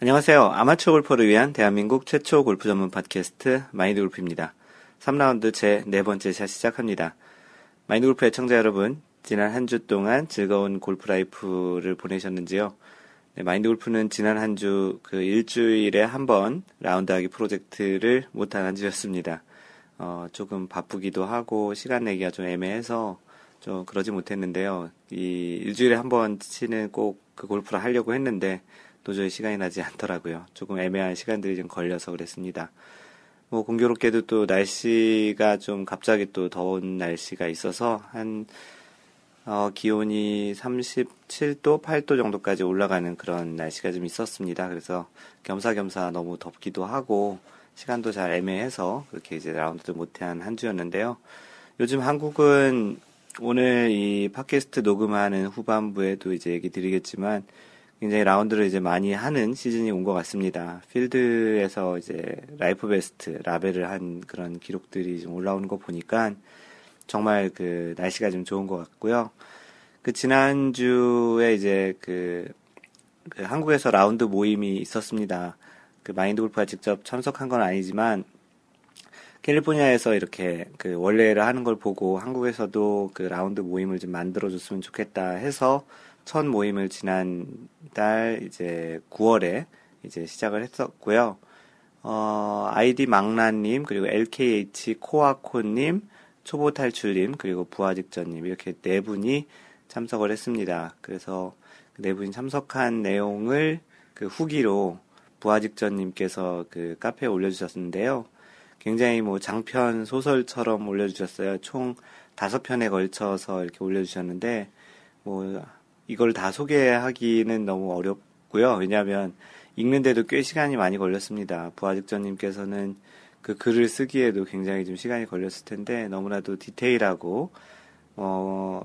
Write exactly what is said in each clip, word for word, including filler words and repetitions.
안녕하세요. 아마추어 골퍼를 위한 대한민국 최초 골프 전문 팟캐스트 마인드 골프입니다. 삼 라운드 제 네 번째 샷 시작합니다. 마인드 골프 애청자 여러분, 지난 한 주 동안 즐거운 골프 라이프를 보내셨는지요? 네, 마인드 골프는 지난 한 주 그 일주일에 한 번 라운드하기 프로젝트를 못한 한 주였습니다. 어, 조금 바쁘기도 하고 시간 내기가 좀 애매해서 좀 그러지 못했는데요. 이 일주일에 한 번 치는 꼭 그 골프를 하려고 했는데 도저히 시간이 나지 않더라고요. 조금 애매한 시간들이 좀 걸려서 그랬습니다. 뭐 공교롭게도 또 날씨가 좀 갑자기 또 더운 날씨가 있어서 한 어, 기온이 삼십칠 도, 팔 도 정도까지 올라가는 그런 날씨가 좀 있었습니다. 그래서 겸사겸사 너무 덥기도 하고 시간도 잘 애매해서 그렇게 이제 라운드도 못한 한 주였는데요. 요즘 한국은 오늘 이 팟캐스트 녹음하는 후반부에도 이제 얘기 드리겠지만 굉장히 라운드를 이제 많이 하는 시즌이 온 것 같습니다. 필드에서 이제 라이프 베스트, 라벨을 한 그런 기록들이 좀 올라오는 거 보니까 정말 그 날씨가 좀 좋은 것 같고요. 그 지난주에 이제 그, 그 한국에서 라운드 모임이 있었습니다. 그 마인드 골프가 직접 참석한 건 아니지만 캘리포니아에서 이렇게 그 원래를 하는 걸 보고 한국에서도 그 라운드 모임을 좀 만들어줬으면 좋겠다 해서 첫 모임을 지난달 이제 구월에 이제 시작을 했었고요. 어, 아이디 망라님, 그리고 엘케이에이치 코아코님, 초보탈출님, 그리고 부하직전님, 이렇게 네 분이 참석을 했습니다. 그래서 그 네 분이 참석한 내용을 그 후기로 부하직전님께서 그 카페에 올려주셨는데요. 굉장히 뭐 장편 소설처럼 올려주셨어요. 총 다섯 편에 걸쳐서 이렇게 올려주셨는데, 뭐, 이걸 다 소개하기는 너무 어렵고요. 왜냐하면 읽는데도 꽤 시간이 많이 걸렸습니다. 부하직전님께서는 그 글을 쓰기에도 굉장히 좀 시간이 걸렸을 텐데 너무나도 디테일하고 어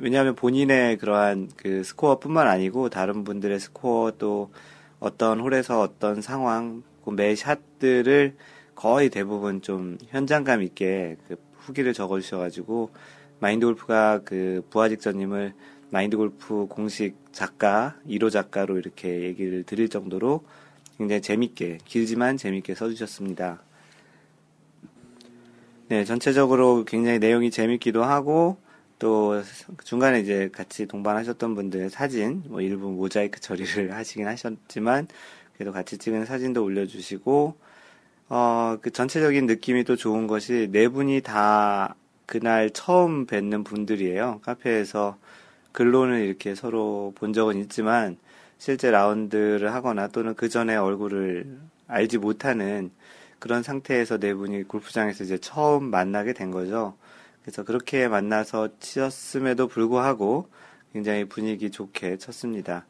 왜냐하면 본인의 그러한 그 스코어뿐만 아니고 다른 분들의 스코어 또 어떤 홀에서 어떤 상황 그 매 샷들을 거의 대부분 좀 현장감 있게 그 후기를 적어주셔가지고 마인드골프가 그 부하직전님을 마인드골프 공식 작가, 일 호 작가로 이렇게 얘기를 드릴 정도로 굉장히 재밌게, 길지만 재밌게 써주셨습니다. 네, 전체적으로 굉장히 내용이 재밌기도 하고, 또 중간에 이제 같이 동반하셨던 분들의 사진, 뭐 일부 모자이크 처리를 하시긴 하셨지만, 그래도 같이 찍은 사진도 올려주시고, 어, 그 전체적인 느낌이 또 좋은 것이 네 분이 다 그날 처음 뵙는 분들이에요. 카페에서 글로는 이렇게 서로 본 적은 있지만 실제 라운드를 하거나 또는 그 전에 얼굴을 알지 못하는 그런 상태에서 네 분이 골프장에서 이제 처음 만나게 된 거죠. 그래서 그렇게 만나서 치었음에도 불구하고 굉장히 분위기 좋게 쳤습니다.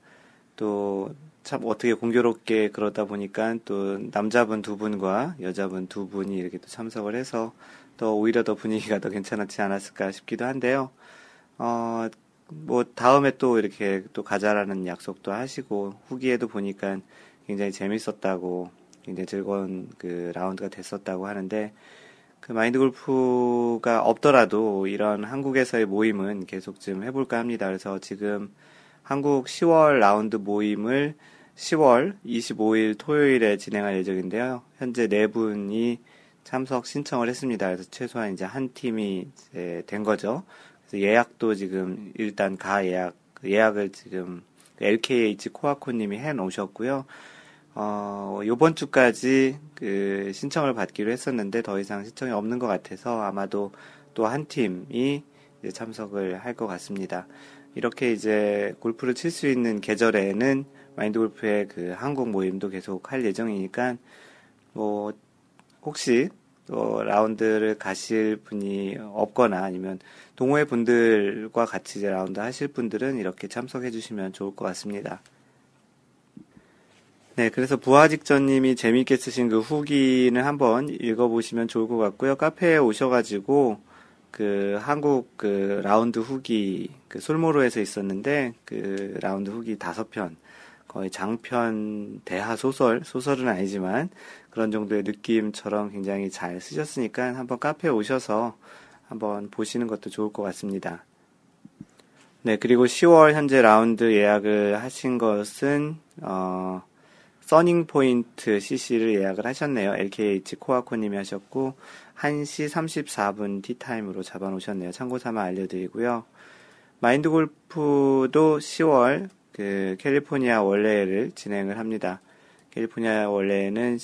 또 참 어떻게 공교롭게 그러다 보니까 또 남자분 두 분과 여자분 두 분이 이렇게 또 참석을 해서 또 오히려 더 분위기가 더 괜찮았지 않았을까 싶기도 한데요. 어, 뭐 다음에 또 이렇게 또 가자라는 약속도 하시고 후기에도 보니까 굉장히 재밌었다고 굉장히 즐거운 그 라운드가 됐었다고 하는데 그 마인드골프가 없더라도 이런 한국에서의 모임은 계속 좀 해볼까 합니다. 그래서 지금 한국 시월 라운드 모임을 시월 이십오일 토요일에 진행할 예정인데요. 현재 네 분이 참석 신청을 했습니다. 그래서 최소한 이제 한 팀이 이제 된 거죠. 예약도 지금 일단 가 예약 예약을 지금 엘케이에이치 코아코님이 해 놓으셨고요. 어 이번 주까지 그 신청을 받기로 했었는데 더 이상 신청이 없는 것 같아서 아마도 또 한 팀이 이제 참석을 할 것 같습니다. 이렇게 이제 골프를 칠 수 있는 계절에는 마인드골프의 그 한국 모임도 계속 할 예정이니까 뭐 혹시 또 라운드를 가실 분이 없거나 아니면 동호회 분들과 같이 이제 라운드 하실 분들은 이렇게 참석해 주시면 좋을 것 같습니다. 네, 그래서 부하직전님이 재밌게 쓰신 그 후기는 한번 읽어보시면 좋을 것 같고요. 카페에 오셔가지고 그 한국 그 라운드 후기 그 솔모로에서 있었는데 그 라운드 후기 다섯 편 거의 장편 대하 소설, 소설은 아니지만 그런 정도의 느낌처럼 굉장히 잘 쓰셨으니까 한번 카페에 오셔서 한번 보시는 것도 좋을 것 같습니다. 네, 그리고 시월 현재 라운드 예약을 하신 것은 어, 서닝포인트 씨씨를 예약을 하셨네요. 엘케이에이치 코아코님이 하셨고 한 시 삼십사 분 티타임으로 잡아놓으셨네요. 참고삼아 알려드리고요. 마인드골프도 시월 그 캘리포니아 월례를 진행을 합니다. 캘리포니아 월례는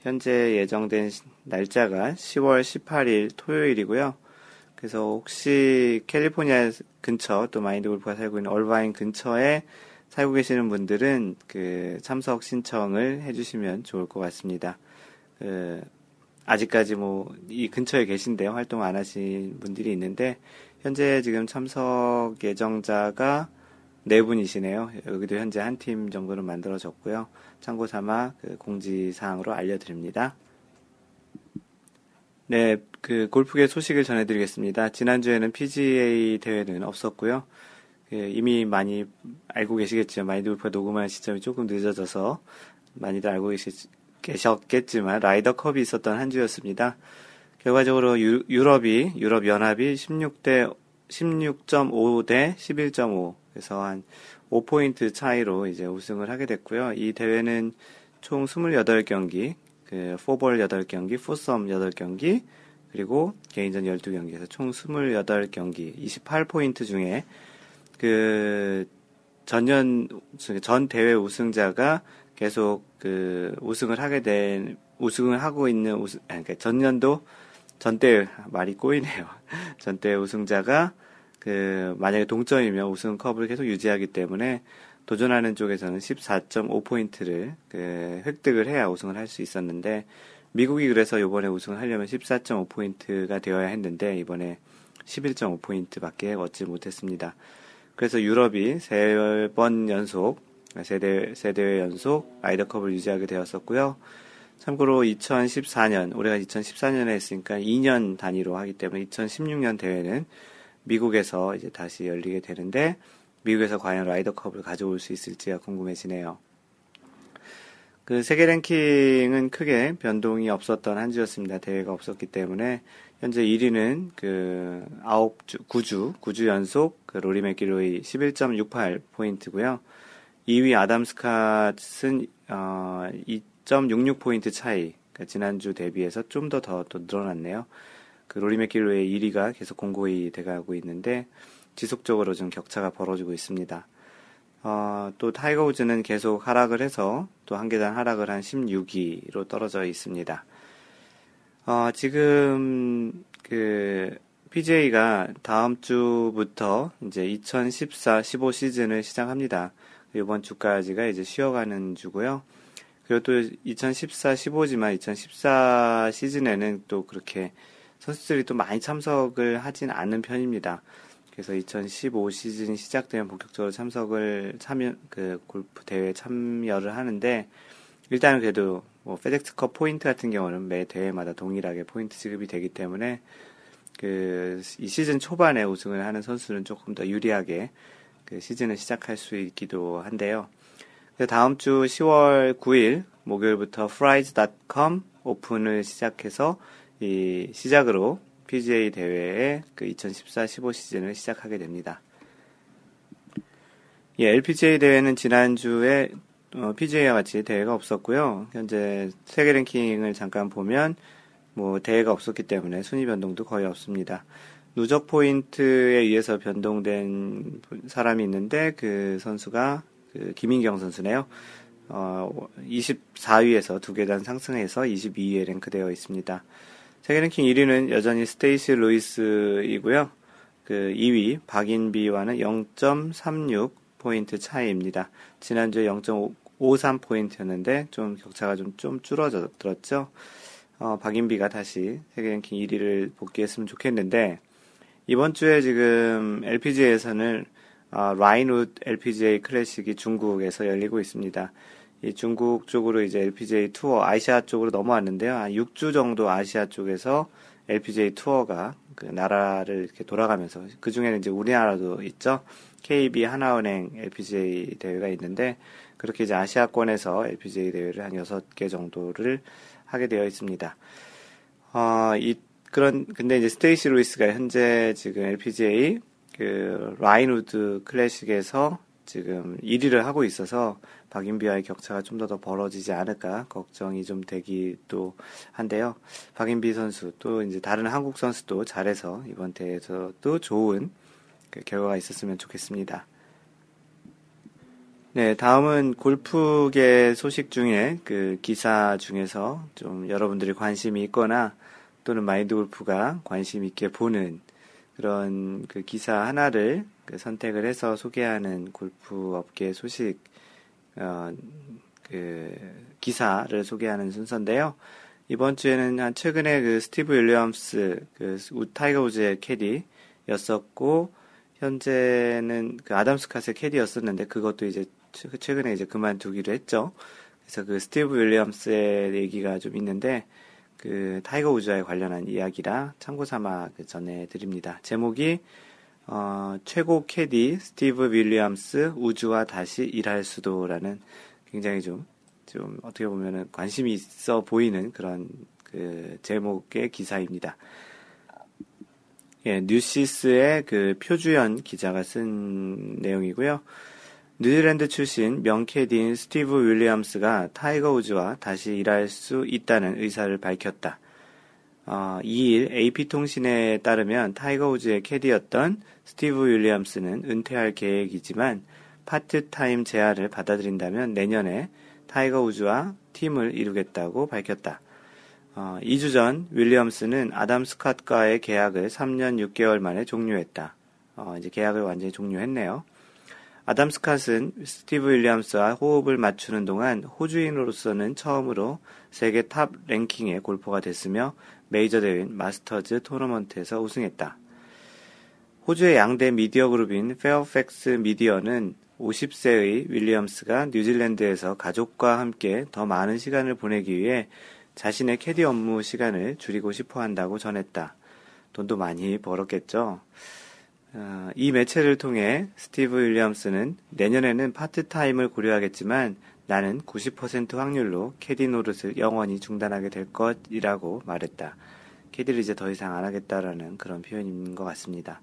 현재 예정된 날짜가 시월 십팔 일 토요일이고요. 그래서 혹시 캘리포니아 근처 또 마인드골프가 살고 있는 얼바인 근처에 살고 계시는 분들은 그 참석 신청을 해주시면 좋을 것 같습니다. 그 아직까지 뭐 이 근처에 계신데 활동 안 하신 분들이 있는데 현재 지금 참석 예정자가 네 분이시네요. 여기도 현재 한 팀 정도는 만들어졌고요. 참고삼아 그 공지사항으로 알려드립니다. 네, 그 골프계 소식을 전해드리겠습니다. 지난주에는 피지에이 대회는 없었고요. 예, 이미 많이 알고 계시겠지만 마인드골프가 녹음할 시점이 조금 늦어져서 많이들 알고 계시, 계셨겠지만 라이더컵이 있었던 한 주였습니다. 결과적으로 유, 유럽이 유럽연합이 십육 대 십육 점 오 대 십일 점 오 그래서 한 오 포인트 차이로 이제 우승을 하게 됐고요. 이 대회는 총 이십팔 경기, 그 포볼 여덟 경기, 포섬 여덟 경기, 그리고 개인전 열두 경기 에서 총 이십팔 경기, 이십팔 포인트 중에 그, 전년, 전 대회 우승자가 계속 그, 우승을 하게 된, 우승을 하고 있는 우승, 아니, 그러니까 전년도, 전대회, 말이 꼬이네요. 전대회 우승자가 그, 만약에 동점이면 우승컵을 계속 유지하기 때문에 도전하는 쪽에서는 십사 점 오 포인트를 그, 획득을 해야 우승을 할 수 있었는데, 미국이 그래서 요번에 우승을 하려면 십사 점 오 포인트가 되어야 했는데, 이번에 십일 점 오 포인트 밖에 얻지 못했습니다. 그래서 유럽이 세 번 연속, 세 대회, 세 대회 연속 라이더컵을 유지하게 되었었고요. 참고로 이천십사 년, 올해가 이천십사 년에 했으니까 이 년 단위로 하기 때문에 이천십육 년 대회는 미국에서 이제 다시 열리게 되는데 미국에서 과연 라이더컵을 가져올 수 있을지가 궁금해지네요. 그 세계 랭킹은 크게 변동이 없었던 한 주였습니다. 대회가 없었기 때문에 현재 일 위는 그 아홉 주, 구 주, 구 주 연속 그 로리 맥길로이 십일 점 육팔 포인트고요. 이 위 아담 스캇은 어 이 점 육육 포인트 차이. 그러니까 지난주 대비해서 좀 더 더 또 늘어났네요. 그 로리 맥길로이의 일 위가 계속 공고히 돼가고 있는데 지속적으로 좀 격차가 벌어지고 있습니다. 어, 또 타이거 우즈는 계속 하락을 해서 또 한 계단 하락을 한 십육 위로 떨어져 있습니다. 어, 지금, 그, 피지에이가 다음 주부터 이제 이천십사, 십오 시즌을 시작합니다. 이번 주까지가 이제 쉬어가는 주고요. 그리고 또 이천십사, 십오지만 이천십사 시즌에는 또 그렇게 선수들이 또 많이 참석을 하진 않은 편입니다. 그래서 이천십오 시즌이 시작되면 본격적으로 참석을 참여, 그 골프 대회에 참여를 하는데, 일단은 그래도 뭐 페덱스 컵 포인트 같은 경우는 매 대회마다 동일하게 포인트 지급이 되기 때문에 그 이 시즌 초반에 우승을 하는 선수는 조금 더 유리하게 그 시즌을 시작할 수 있기도 한데요. 다음 주 시월 구 일 목요일부터 프라이즈 닷컴 오픈을 시작해서 이 시작으로 피지에이 대회의 그 이천십사, 십오 시즌을 시작하게 됩니다. 예, 엘피지에이 대회는 지난주에 어, 피지에이와 같이 대회가 없었고요. 현재 세계 랭킹을 잠깐 보면 뭐 대회가 없었기 때문에 순위 변동도 거의 없습니다. 누적 포인트에 의해서 변동된 사람이 있는데 그 선수가 그 김인경 선수네요. 어, 이십사 위에서 두 계단 상승해서 이십이 위에 랭크되어 있습니다. 세계 랭킹 일 위는 여전히 스테이시 루이스이고요. 그 이 위 박인비와는 영 점 삼육 포인트 차이입니다. 지난주에 영 점 오삼 포인트였는데 좀 격차가 좀, 좀 줄어들었죠. 어, 박인비가 다시 세계 랭킹 일 위를 복귀했으면 좋겠는데 이번 주에 지금 엘피지에이에서는 어, 라인우드 엘피지에이 클래식이 중국에서 열리고 있습니다. 이 중국 쪽으로 이제 엘피지에이 투어 아시아 쪽으로 넘어왔는데요. 한 육 주 정도 아시아 쪽에서 엘피지에이 투어가 그 나라를 이렇게 돌아가면서 그 중에는 이제 우리나라도 있죠. 케이비 하나은행 엘피지에이 대회가 있는데 그렇게 이제 아시아권에서 엘피지에이 대회를 한 여섯 개 정도를 하게 되어 있습니다. 어, 이 그런 근데 이제 스테이시 루이스가 현재 지금 엘피지에이 그 라인우드 클래식에서 지금 일 위를 하고 있어서 박인비와의 격차가 좀 더 더 벌어지지 않을까 걱정이 좀 되기도 한데요. 박인비 선수 또 이제 다른 한국 선수도 잘해서 이번 대회에서 또 좋은 그 결과가 있었으면 좋겠습니다. 네, 다음은 골프계 소식 중에 그 기사 중에서 좀 여러분들이 관심이 있거나 또는 마인드 골프가 관심 있게 보는 그런 그 기사 하나를 그 선택을 해서 소개하는 골프 업계 소식, 어, 그 기사를 소개하는 순서인데요. 이번 주에는 한 최근에 그 스티브 윌리엄스, 그 타이거 우즈의 캐디였었고, 현재는 그 아담스 캇의 캐디였었는데, 그것도 이제 최근에 이제 그만두기로 했죠. 그래서 그 스티브 윌리엄스의 얘기가 좀 있는데, 그 타이거 우즈와의 관련한 이야기라 참고삼아 그 전해드립니다. 제목이 어, 최고 캐디 스티브 윌리엄스 우주와 다시 일할 수도라는 굉장히 좀, 좀 어떻게 보면은 관심이 있어 보이는 그런 그 제목의 기사입니다. 예, 뉴시스의 그 표주연 기자가 쓴 내용이고요. 뉴질랜드 출신 명캐디인 스티브 윌리엄스가 타이거 우즈와 다시 일할 수 있다는 의사를 밝혔다. 어, 이일 에이피통신에 따르면 타이거 우즈의 캐디였던 스티브 윌리엄스는 은퇴할 계획이지만 파트타임 제안을 받아들인다면 내년에 타이거 우즈와 팀을 이루겠다고 밝혔다. 어, 이 주 전 윌리엄스는 아담 스캇과의 계약을 삼 년 육 개월 만에 종료했다. 어, 이제 계약을 완전히 종료했네요. 아담 스캇은 스티브 윌리엄스와 호흡을 맞추는 동안 호주인으로서는 처음으로 세계 탑 랭킹의 골퍼가 됐으며 메이저 대회인 마스터즈 토너먼트에서 우승했다. 호주의 양대 미디어 그룹인 페어팩스 미디어는 오십 세의 윌리엄스가 뉴질랜드에서 가족과 함께 더 많은 시간을 보내기 위해 자신의 캐디 업무 시간을 줄이고 싶어 한다고 전했다. 돈도 많이 벌었겠죠. 어, 이 매체를 통해 스티브 윌리엄스는 내년에는 파트타임을 고려하겠지만 나는 구십 퍼센트 확률로 캐디 노릇을 영원히 중단하게 될 것이라고 말했다. 캐디를 이제 더 이상 안 하겠다라는 그런 표현인 것 같습니다.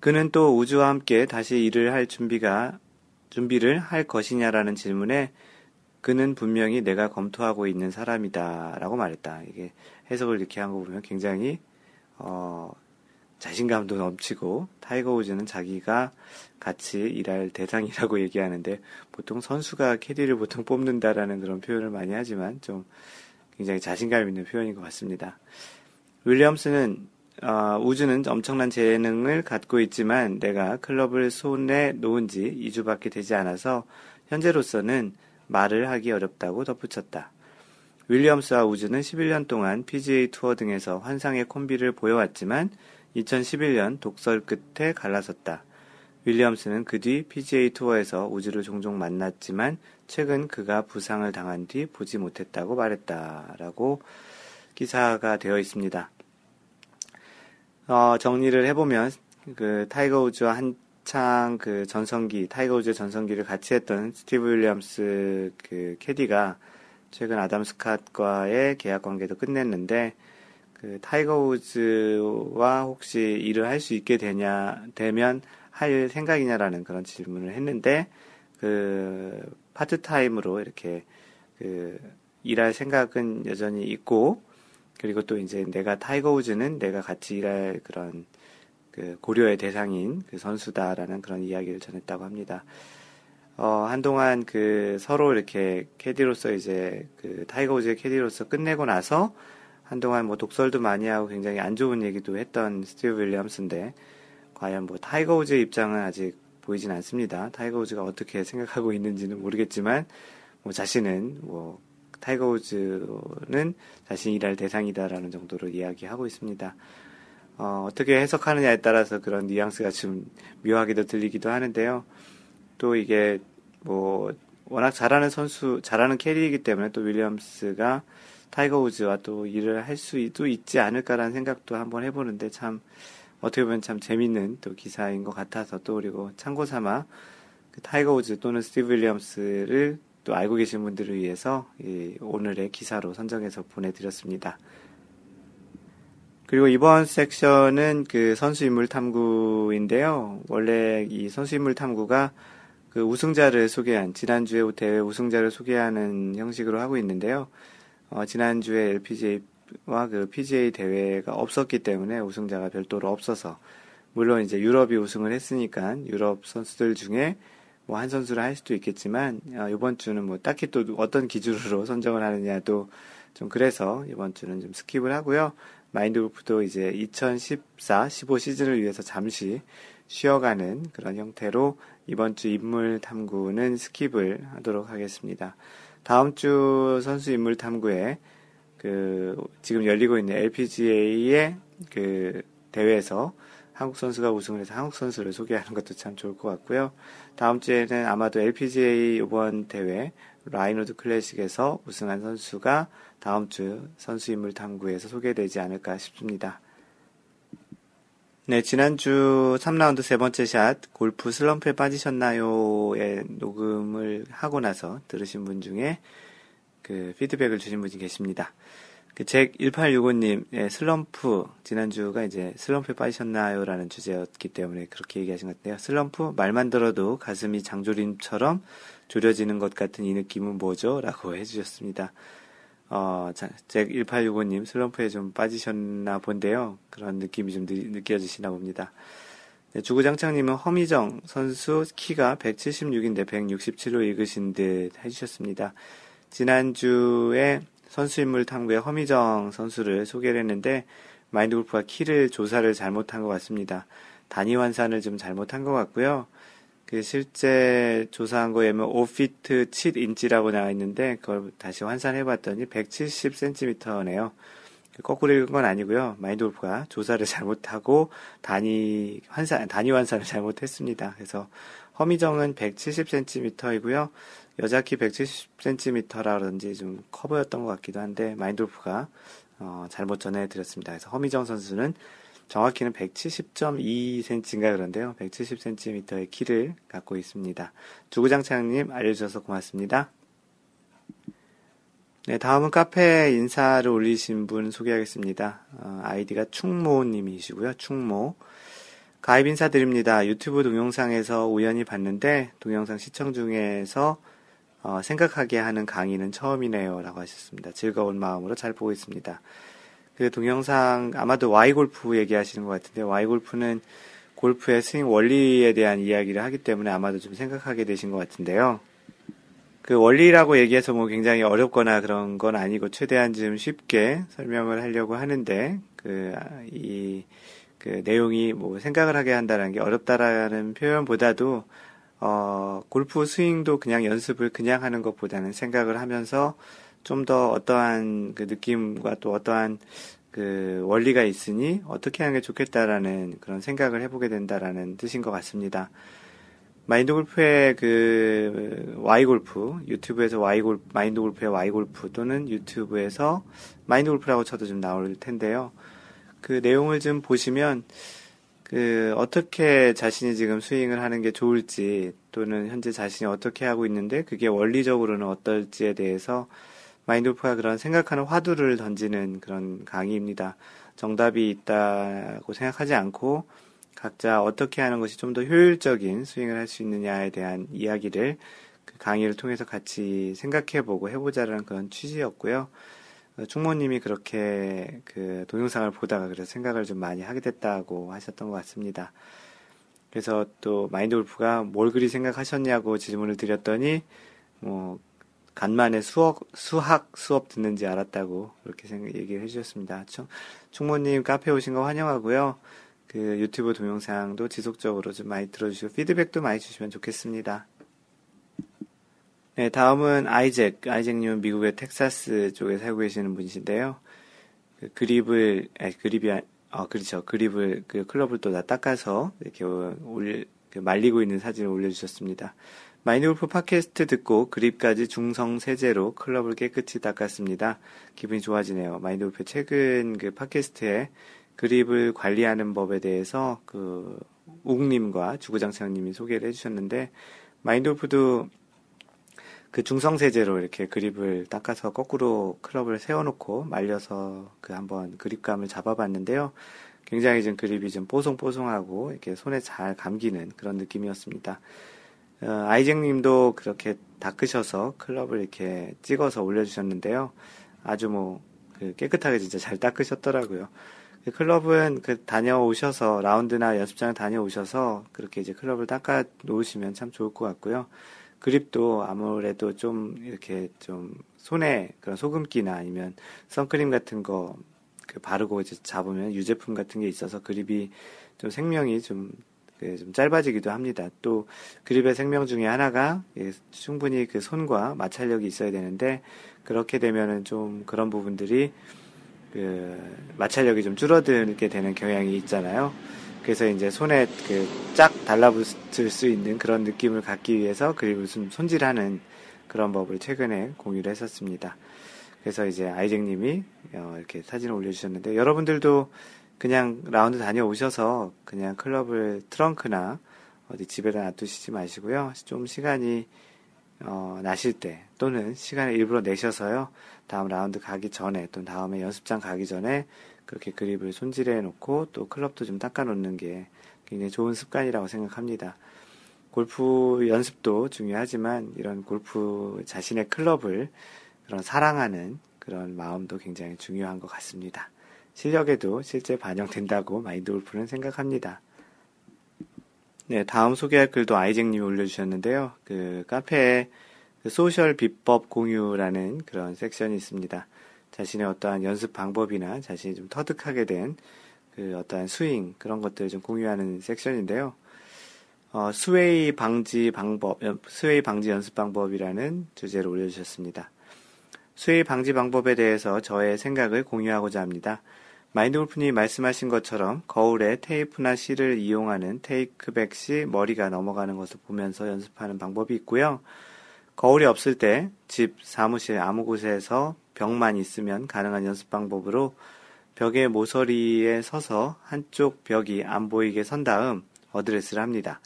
그는 또 우주와 함께 다시 일을 할 준비가, 준비를 할 것이냐라는 질문에 그는 분명히 내가 검토하고 있는 사람이다 라고 말했다. 이게 해석을 이렇게 한 거 보면 굉장히, 어, 자신감도 넘치고 타이거 우즈는 자기가 같이 일할 대상이라고 얘기하는데 보통 선수가 캐디를 보통 뽑는다라는 그런 표현을 많이 하지만 좀 굉장히 자신감 있는 표현인 것 같습니다. 윌리엄스는 어, 우즈는 엄청난 재능을 갖고 있지만 내가 클럽을 손에 놓은 지 이 주밖에 되지 않아서 현재로서는 말을 하기 어렵다고 덧붙였다. 윌리엄스와 우즈는 십일 년 동안 피지에이 투어 등에서 환상의 콤비를 보여왔지만 이천십일 년 독설 끝에 갈라섰다. 윌리엄스는 그 뒤 피지에이 투어에서 우즈를 종종 만났지만 최근 그가 부상을 당한 뒤 보지 못했다고 말했다라고 기사가 되어 있습니다. 어, 정리를 해보면 그 타이거 우즈와 한창 그 전성기 타이거 우즈의 전성기를 같이 했던 스티브 윌리엄스 그 캐디가 최근 아담 스캇과의 계약 관계도 끝냈는데. 그 타이거 우즈와 혹시 일을 할 수 있게 되냐 되면 할 생각이냐라는 그런 질문을 했는데 그 파트타임으로 이렇게 그 일할 생각은 여전히 있고 그리고 또 이제 내가 타이거 우즈는 내가 같이 일할 그런 그 고려의 대상인 그 선수다라는 그런 이야기를 전했다고 합니다. 어, 한동안 그 서로 이렇게 캐디로서 이제 그 타이거 우즈의 캐디로서 끝내고 나서 한동안 뭐 독설도 많이 하고 굉장히 안 좋은 얘기도 했던 스티브 윌리엄스인데 과연 뭐 타이거 우즈의 입장은 아직 보이진 않습니다. 타이거 우즈가 어떻게 생각하고 있는지는 모르겠지만 뭐 자신은 뭐 타이거 우즈는 자신이 일할 대상이다라는 정도로 이야기하고 있습니다. 어, 어떻게 해석하느냐에 따라서 그런 뉘앙스가 좀 묘하게도 들리기도 하는데요. 또 이게 뭐 워낙 잘하는 선수, 잘하는 캐리이기 때문에 또 윌리엄스가 타이거 우즈와 또 일을 할 수도 있지 않을까라는 생각도 한번 해보는데 참 어떻게 보면 참 재밌는 또 기사인 것 같아서 또 그리고 참고삼아 그 타이거 우즈 또는 스티브 윌리엄스를 또 알고 계신 분들을 위해서 이 오늘의 기사로 선정해서 보내드렸습니다. 그리고 이번 섹션은 그 선수인물 탐구인데요. 원래 이 선수인물 탐구가 그 우승자를 소개한, 지난주에 대회 우승자를 소개하는 형식으로 하고 있는데요. 어, 지난주에 엘피지에이와 그 피지에이 대회가 없었기 때문에 우승자가 별도로 없어서, 물론 이제 유럽이 우승을 했으니까 유럽 선수들 중에 뭐 한 선수를 할 수도 있겠지만, 어, 이번 주는 뭐 딱히 또 어떤 기준으로 선정을 하느냐도 좀 그래서 이번 주는 좀 스킵을 하고요. 마인드 골프도 이제 이천십사 십오 시즌을 위해서 잠시 쉬어가는 그런 형태로 이번 주 인물 탐구는 스킵을 하도록 하겠습니다. 다음 주 선수 인물 탐구에 그 지금 열리고 있는 엘피지에이의 그 대회에서 한국 선수가 우승을 해서 한국 선수를 소개하는 것도 참 좋을 것 같고요. 다음 주에는 아마도 엘피지에이 이번 대회 라인로드 클래식에서 우승한 선수가 다음 주 선수 인물 탐구에서 소개되지 않을까 싶습니다. 네, 지난주 삼 라운드 세 번째 샷, 골프 슬럼프에 빠지셨나요의 녹음을 하고 나서 들으신 분 중에 그 피드백을 주신 분이 계십니다. 그 잭 천팔백육십오님, 슬럼프, 지난주가 이제 슬럼프에 빠지셨나요라는 주제였기 때문에 그렇게 얘기하신 것 같아요. 슬럼프, 말만 들어도 가슴이 장조림처럼 졸여지는 것 같은 이 느낌은 뭐죠? 라고 해주셨습니다. 어, 잭 천팔백육십오님, 슬럼프에 좀 빠지셨나 본데요. 그런 느낌이 좀 느껴지시나 봅니다. 네, 주구장창님은 허미정 선수 키가 백칠십육인데 백육십칠로 읽으신 듯 해주셨습니다. 지난주에 선수인물 탐구에 허미정 선수를 소개를 했는데, 마인드 골프가 키를 조사를 잘못한 것 같습니다. 단위 환산을 좀 잘못한 것 같고요. 그 실제 조사한 거에 보면 오 피트 칠 인치라고 나와 있는데 그걸 다시 환산해 봤더니 백칠십 센티미터네요. 거꾸로 읽은 건 아니고요. 마인드 골프가 조사를 잘못하고 단위 환산 단위 환산을 잘못했습니다. 그래서 허미정은 백칠십 센티미터이고요. 여자 키 백칠십 센티미터라든지 좀 커 보였던 것 같기도 한데 마인드 골프가 어, 잘못 전해 드렸습니다. 그래서 허미정 선수는 정확히는 백칠십 점 이 센티미터인가 그런데요. 백칠십 센티미터의 키를 갖고 있습니다. 주구장창님 알려주셔서 고맙습니다. 네, 다음은 카페에 인사를 올리신 분 소개하겠습니다. 어, 아이디가 충모님이시고요. 충모. 가입 인사드립니다. 유튜브 동영상에서 우연히 봤는데 동영상 시청 중에서 어, 생각하게 하는 강의는 처음이네요. 라고 하셨습니다. 즐거운 마음으로 잘 보고 있습니다. 그 동영상 아마도 Y 골프 얘기하시는 것 같은데, Y 골프는 골프의 스윙 원리에 대한 이야기를 하기 때문에 아마도 좀 생각하게 되신 것 같은데요. 그 원리라고 얘기해서 뭐 굉장히 어렵거나 그런 건 아니고 최대한 좀 쉽게 설명을 하려고 하는데 그 이 그 내용이 뭐 생각을 하게 한다는 게 어렵다라는 표현보다도 어 골프 스윙도 그냥 연습을 그냥 하는 것보다는 생각을 하면서 좀 더 어떠한 그 느낌과 또 어떠한 그 원리가 있으니 어떻게 하는 게 좋겠다라는 그런 생각을 해보게 된다라는 뜻인 것 같습니다. 마인드 골프의 그 Y 골프, 유튜브에서 Y 골프, 마인드 골프의 Y 골프 또는 유튜브에서 마인드 골프라고 쳐도 좀 나올 텐데요. 그 내용을 좀 보시면 그 어떻게 자신이 지금 스윙을 하는 게 좋을지 또는 현재 자신이 어떻게 하고 있는데 그게 원리적으로는 어떨지에 대해서 마인드 골프가 그런 생각하는 화두를 던지는 그런 강의입니다. 정답이 있다고 생각하지 않고 각자 어떻게 하는 것이 좀 더 효율적인 스윙을 할 수 있느냐에 대한 이야기를 그 강의를 통해서 같이 생각해보고 해보자라는 그런 취지였고요. 충모님이 그렇게 그 동영상을 보다가 그래서 생각을 좀 많이 하게 됐다고 하셨던 것 같습니다. 그래서 또 마인드 골프가 뭘 그리 생각하셨냐고 질문을 드렸더니 뭐 간만에 수학, 수학 수업 듣는지 알았다고 그렇게 생각, 얘기를 해주셨습니다. 충, 충모님 카페 오신 거 환영하고요. 그 유튜브 동영상도 지속적으로 좀 많이 들어주시고 피드백도 많이 주시면 좋겠습니다. 네, 다음은 아이잭. 아이잭님은 미국의 텍사스 쪽에 살고 계시는 분이신데요. 그 그립을, 아니, 그립이, 어, 그렇죠. 그립을, 그 클럽을 또 다 닦아서 이렇게 올려, 말리고 있는 사진을 올려주셨습니다. 마인드 골프 팟캐스트 듣고 그립까지 중성 세제로 클럽을 깨끗이 닦았습니다. 기분이 좋아지네요. 마인드 골프 최근 그 팟캐스트에 그립을 관리하는 법에 대해서 그 욱님과 주구장창님이 소개를 해주셨는데 마인드 골프도 그 중성세제로 이렇게 그립을 닦아서 거꾸로 클럽을 세워놓고 말려서 그 한번 그립감을 잡아봤는데요. 굉장히 좀 그립이 좀 뽀송뽀송하고 이렇게 손에 잘 감기는 그런 느낌이었습니다. 어, 아이잭님도 그렇게 닦으셔서 클럽을 이렇게 찍어서 올려주셨는데요. 아주 뭐 그 깨끗하게 진짜 잘 닦으셨더라고요. 그 클럽은 그 다녀오셔서 라운드나 연습장을 다녀오셔서 그렇게 이제 클럽을 닦아 놓으시면 참 좋을 것 같고요. 그립도 아무래도 좀 이렇게 좀 손에 그런 소금기나 아니면 선크림 같은 거 그 바르고 이제 잡으면 유제품 같은 게 있어서 그립이 좀 생명이 좀 좀 짧아지기도 합니다. 또 그립의 생명 중에 하나가 예, 충분히 그 손과 마찰력이 있어야 되는데 그렇게 되면은 좀 그런 부분들이 그 마찰력이 좀 줄어들게 되는 경향이 있잖아요. 그래서 이제 손에 그 쫙 달라붙을 수 있는 그런 느낌을 갖기 위해서 그립을 좀 손질하는 그런 법을 최근에 공유를 했었습니다. 그래서 이제 아이잭님이 어 이렇게 사진을 올려주셨는데 여러분들도 그냥 라운드 다녀오셔서 그냥 클럽을 트렁크나 어디 집에다 놔두시지 마시고요. 좀 시간이 어, 나실 때 또는 시간을 일부러 내셔서요. 다음 라운드 가기 전에 또는 다음에 연습장 가기 전에 그렇게 그립을 손질해 놓고 또 클럽도 좀 닦아 놓는 게 굉장히 좋은 습관이라고 생각합니다. 골프 연습도 중요하지만 이런 골프 자신의 클럽을 그런 사랑하는 그런 마음도 굉장히 중요한 것 같습니다. 실력에도 실제 반영된다고 마인드 골프는 생각합니다. 네, 다음 소개할 글도 아이잭님이 올려주셨는데요. 그 카페에 소셜 비법 공유라는 그런 섹션이 있습니다. 자신의 어떠한 연습 방법이나 자신이 좀 터득하게 된 그 어떠한 스윙 그런 것들을 좀 공유하는 섹션인데요. 어, 스웨이 방지 방법, 스웨이 방지 연습 방법이라는 주제로 올려주셨습니다. 스웨이 방지 방법에 대해서 저의 생각을 공유하고자 합니다. 마인드 골프님이 말씀하신 것처럼 거울에 테이프나 실을 이용하는 테이크백 시 머리가 넘어가는 것을 보면서 연습하는 방법이 있고요. 거울이 없을 때 집, 사무실 아무 곳에서 벽만 있으면 가능한 연습 방법으로 벽의 모서리에 서서 한쪽 벽이 안 보이게 선 다음 어드레스를 합니다.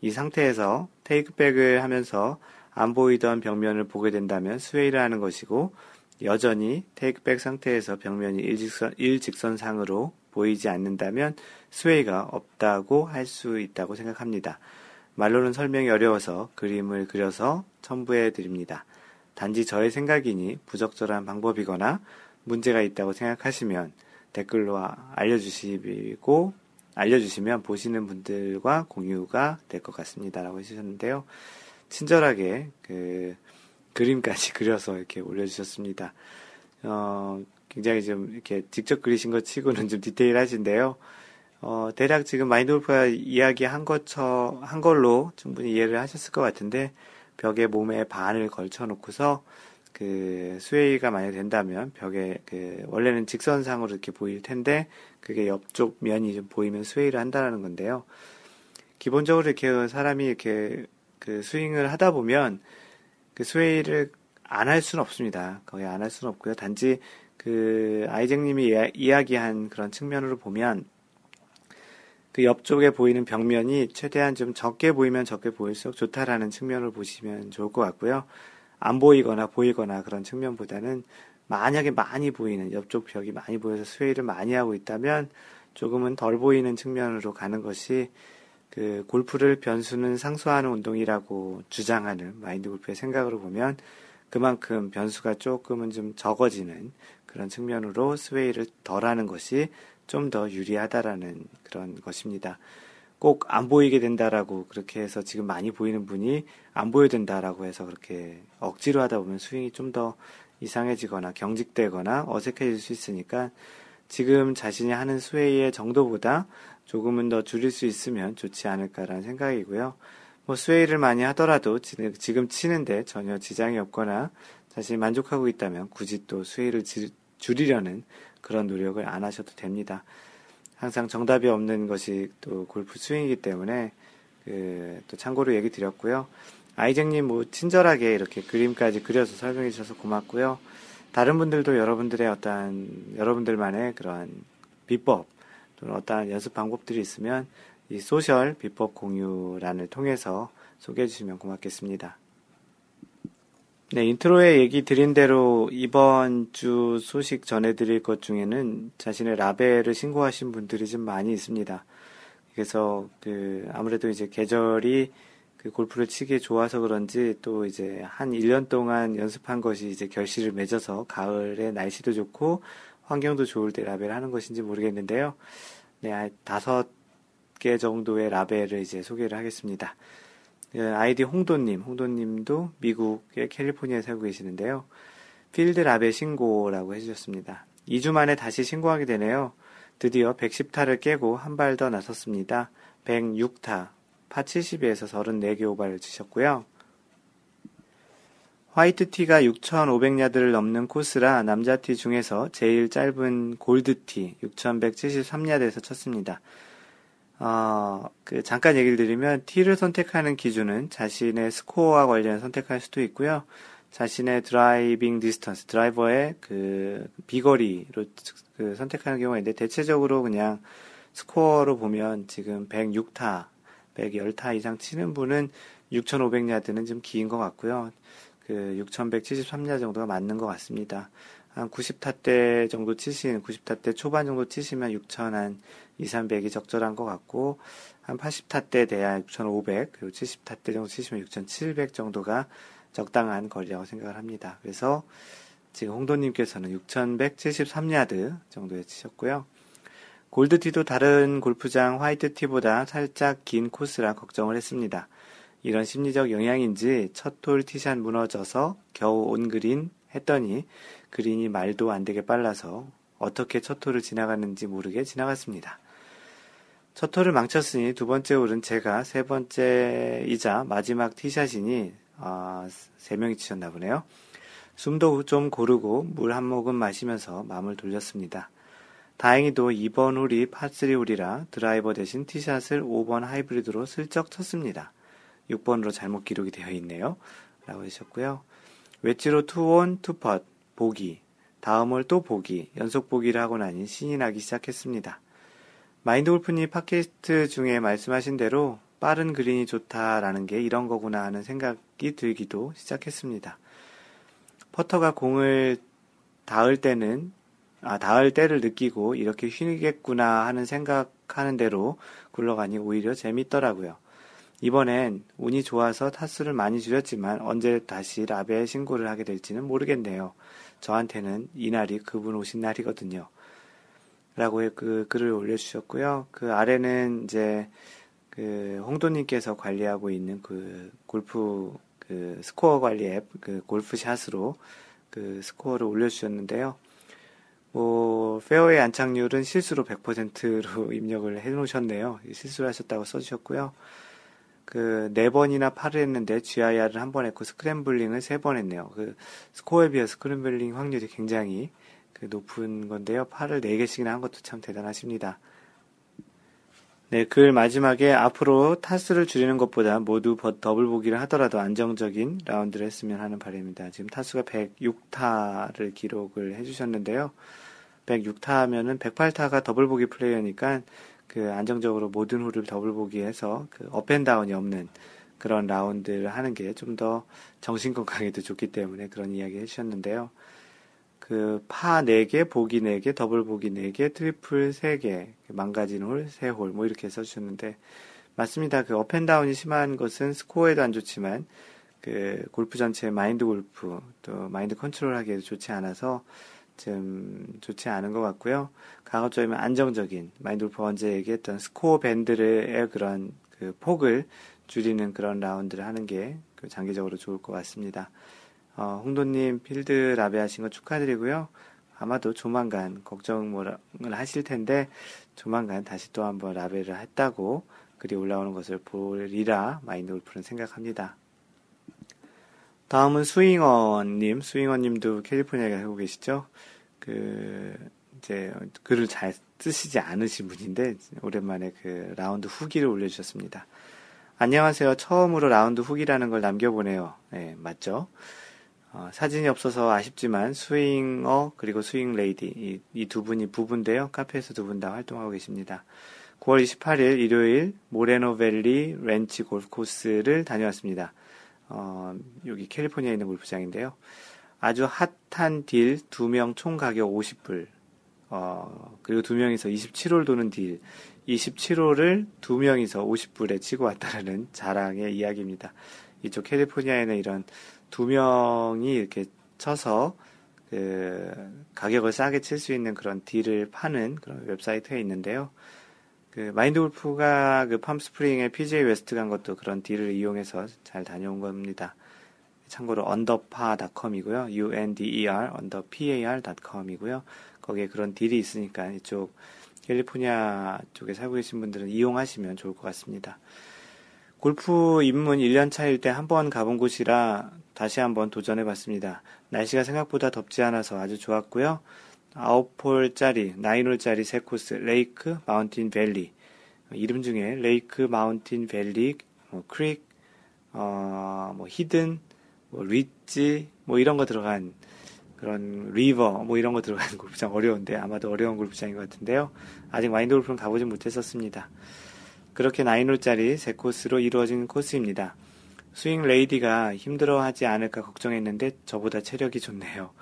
이 상태에서 테이크백을 하면서 안 보이던 벽면을 보게 된다면 스웨이를 하는 것이고 여전히 테이크백 상태에서 벽면이 일직선, 일직선상으로 보이지 않는다면 스웨이가 없다고 할 수 있다고 생각합니다. 말로는 설명이 어려워서 그림을 그려서 첨부해 드립니다. 단지 저의 생각이니 부적절한 방법이거나 문제가 있다고 생각하시면 댓글로 알려주시고 알려주시면 보시는 분들과 공유가 될 것 같습니다. 라고 해주셨는데요. 친절하게 그 그림까지 그려서 이렇게 올려주셨습니다. 어, 굉장히 좀 이렇게 직접 그리신 것 치고는 좀 디테일하신데요. 어, 대략 지금 마인드 골프가 이야기한 것처, 한 걸로 충분히 이해를 하셨을 것 같은데, 벽에 몸의 반을 걸쳐놓고서, 그, 스웨이가 만약 된다면, 벽에, 그, 원래는 직선상으로 이렇게 보일 텐데, 그게 옆쪽 면이 좀 보이면 스웨이를 한다는 건데요. 기본적으로 이렇게 사람이 이렇게, 그, 스윙을 하다 보면, 그 스웨이를 안 할 수는 없습니다. 거의 안 할 수는 없고요. 단지, 그, 아이잭님이 이야기한 그런 측면으로 보면, 그 옆쪽에 보이는 벽면이 최대한 좀 적게 보이면 적게 보일수록 좋다라는 측면을 보시면 좋을 것 같고요. 안 보이거나 보이거나 그런 측면보다는 만약에 많이 보이는 옆쪽 벽이 많이 보여서 스웨이를 많이 하고 있다면 조금은 덜 보이는 측면으로 가는 것이 그 골프를 변수는 상쇄하는 운동이라고 주장하는 마인드 골프의 생각으로 보면 그만큼 변수가 조금은 좀 적어지는 그런 측면으로 스웨이를 덜 하는 것이 좀 더 유리하다라는 그런 것입니다. 꼭 안 보이게 된다라고 그렇게 해서 지금 많이 보이는 분이 안 보여야 된다라고 해서 그렇게 억지로 하다 보면 스윙이 좀 더 이상해지거나 경직되거나 어색해질 수 있으니까 지금 자신이 하는 스웨이의 정도보다 조금은 더 줄일 수 있으면 좋지 않을까라는 생각이고요. 뭐 스웨이를 많이 하더라도 지금 치는데 전혀 지장이 없거나 자신이 만족하고 있다면 굳이 또 스웨이를 줄이려는 그런 노력을 안 하셔도 됩니다. 항상 정답이 없는 것이 또 골프 스윙이기 때문에 그 또 참고로 얘기 드렸고요. 아이잭님 뭐 친절하게 이렇게 그림까지 그려서 설명해 주셔서 고맙고요. 다른 분들도 여러분들의 어떠한 여러분들만의 그러한 비법 또는 어떠한 연습 방법들이 있으면 이 소셜 비법 공유란을 통해서 소개해 주시면 고맙겠습니다. 네, 인트로에 얘기 드린 대로 이번 주 소식 전해드릴 것 중에는 자신의 라벨을 신고하신 분들이 좀 많이 있습니다. 그래서 그 아무래도 이제 계절이 그 골프를 치기에 좋아서 그런지 또 이제 한 일 년 동안 연습한 것이 이제 결실을 맺어서 가을에 날씨도 좋고 환경도 좋을 때 라벨을 하는 것인지 모르겠는데요. 네, 다섯 개 정도의 라벨을 이제 소개를 하겠습니다. 아이디 홍도님, 홍도님도 미국의 캘리포니아에 살고 계시는데요. 필드 라벨 신고라고 해주셨습니다. 이 주 만에 다시 신고하게 되네요. 드디어 백십 타를 깨고 한 발 더 나섰습니다. 백육 타, 파칠십이에서 서른네 개 오바를 치셨고요. 화이트티가 육천오백 야드를 넘는 코스라 남자티 중에서 제일 짧은 골드티 육천백칠십삼 야드에서 쳤습니다. 어, 그 잠깐 얘기를 드리면 티를 선택하는 기준은 자신의 스코어와 관련 선택할 수도 있고요. 자신의 드라이빙 디스턴스, 드라이버의 그 비거리로 그 선택하는 경우가 있는데 대체적으로 그냥 스코어로 보면 지금 백육 타, 백십 타 이상 치는 분은 육천오백 야드는 좀 긴 것 같고요. 그 육천백칠십삼 야드 정도가 맞는 것 같습니다. 한 구십 타대 정도 치신, 구십 타대 초반 정도 치시면 육천 한 이삼백이 적절한 것 같고, 한 팔십 타대 돼야 육천오백, 그리고 칠십 타대 정도 치시면 육천칠백 정도가 적당한 거리라고 생각을 합니다. 그래서 지금 홍도님께서는 육천백칠십삼 야드 정도에 치셨고요. 골드티도 다른 골프장 화이트티보다 살짝 긴 코스라 걱정을 했습니다. 이런 심리적 영향인지 첫 홀 티샷 무너져서 겨우 온그린 했더니 그린이 말도 안 되게 빨라서 어떻게 첫 홀을 지나갔는지 모르게 지나갔습니다. 첫 홀을 망쳤으니 두 번째 홀은 제가 세 번째이자 마지막 티샷이니 아, 세 명이 치셨나 보네요. 숨도 좀 고르고 물 한 모금 마시면서 마음을 돌렸습니다. 다행히도 이번 홀이 파쓰리 홀이라 드라이버 대신 티샷을 오 번 하이브리드로 슬쩍 쳤습니다. 육 번으로 잘못 기록이 되어 있네요. 라고 하셨고요. 웨지로 투온, 투펫, 보기, 다음 홀 또 보기, 연속 보기를 하고 나니 신이 나기 시작했습니다. 마인드골프님 팟캐스트 중에 말씀하신 대로 빠른 그린이 좋다라는 게 이런 거구나 하는 생각이 들기도 시작했습니다. 퍼터가 공을 닿을 때는 아 닿을 때를 느끼고 이렇게 휘겠구나 하는 생각하는 대로 굴러가니 오히려 재밌더라고요. 이번엔 운이 좋아서 타수를 많이 줄였지만 언제 다시 라벨 신고를 하게 될지는 모르겠네요. 저한테는 이날이 그분 오신 날이거든요. 라고 그 글을 올려주셨고요. 그 아래는 이제 그 홍도님께서 관리하고 있는 그 골프 그 스코어 관리 앱, 그 골프샷으로 그 스코어를 올려주셨는데요. 뭐 페어웨이 안착률은 실수로 백 퍼센트로 입력을 해놓으셨네요. 실수를 하셨다고 써주셨고요. 그, 네 번이나 팔을 했는데, 지아이아를 한 번 했고, 스크램블링을 세 번 했네요. 그, 스코어에 비해 스크램블링 확률이 굉장히 그 높은 건데요. 팔을 네 개씩이나 한 것도 참 대단하십니다. 네, 글 마지막에 앞으로 타수를 줄이는 것보다 모두 더블 보기를 하더라도 안정적인 라운드를 했으면 하는 바람입니다. 지금 타수가 백육 타를 기록을 해주셨는데요. 백육 타 하면은 백팔 타가 더블 보기 플레이어니까 그 안정적으로 모든 홀을 더블 보기해서 그 업앤다운이 없는 그런 라운드를 하는 게 좀 더 정신 건강에도 좋기 때문에 그런 이야기 해주셨는데요. 그 파 네 개, 보기 네 개, 더블 보기 네 개, 트리플 세 개, 망가진 홀 세 홀 뭐 이렇게 써주셨는데 맞습니다. 그 업앤다운이 심한 것은 스코어에도 안 좋지만 그 골프 전체의 마인드 골프 또 마인드 컨트롤하기에도 좋지 않아서 좀 좋지 않은 것 같고요. 가급적이면 안정적인 마인드골프 언제 얘기했던 스코어 밴드의 그런 그 폭을 줄이는 그런 라운드를 하는 게 장기적으로 좋을 것 같습니다. 어, 홍도님 필드 라벨 하신 거 축하드리고요. 아마도 조만간 걱정을 하실 텐데 조만간 다시 또 한번 라벨을 했다고 글이 올라오는 것을 보리라 마인드골프는 생각합니다. 다음은 스윙어님, 스윙어님도 캘리포니아에 살고 계시죠? 그, 이제, 글을 잘 쓰시지 않으신 분인데, 오랜만에 그 라운드 후기를 올려주셨습니다. 안녕하세요. 처음으로 라운드 후기라는 걸 남겨보네요. 네, 맞죠? 어, 사진이 없어서 아쉽지만, 스윙어, 그리고 스윙레이디, 이 두 분이 부부인데요. 카페에서 두 분 다 활동하고 계십니다. 구월 이십팔 일 일요일, 모레노밸리 렌치 골프코스를 다녀왔습니다. 어, 여기 캘리포니아에 있는 골프장인데요. 아주 핫한 딜 두 명 총 가격 오십 불. 어, 그리고 두 명이서 이십칠 홀 도는 딜. 이십칠 홀을 두 명이서 오십 불에 치고 왔다라는 자랑의 이야기입니다. 이쪽 캘리포니아에는 이런 두 명이 이렇게 쳐서 그 가격을 싸게 칠 수 있는 그런 딜을 파는 그런 웹사이트에 있는데요. 그 마인드 골프가 그 팜스프링의 피지에이 웨스트 간 것도 그런 딜을 이용해서 잘 다녀온 겁니다. 참고로 언더파 닷컴이고요. u-n-d-e-r 언더파 닷컴이고요. 거기에 그런 딜이 있으니까 이쪽 캘리포니아 쪽에 살고 계신 분들은 이용하시면 좋을 것 같습니다. 골프 입문 일 년 차일 때 한 번 가본 곳이라 다시 한번 도전해 봤습니다. 날씨가 생각보다 덥지 않아서 아주 좋았고요. 아홉 홀짜리, 나인 홀짜리 세 코스, 레이크, 마운틴 밸리. 이름 중에 레이크, 마운틴 밸리, 뭐 크릭, 어, 뭐 히든, 뭐 리지, 뭐 이런 거 들어간 그런 리버, 뭐 이런 거 들어간 골프장 어려운데 아마도 어려운 골프장인 것 같은데요. 아직 마인드 골프는 가보진 못했었습니다. 그렇게 나인 홀짜리 세 코스로 이루어진 코스입니다. 스윙 레이디가 힘들어하지 않을까 걱정했는데 저보다 체력이 좋네요.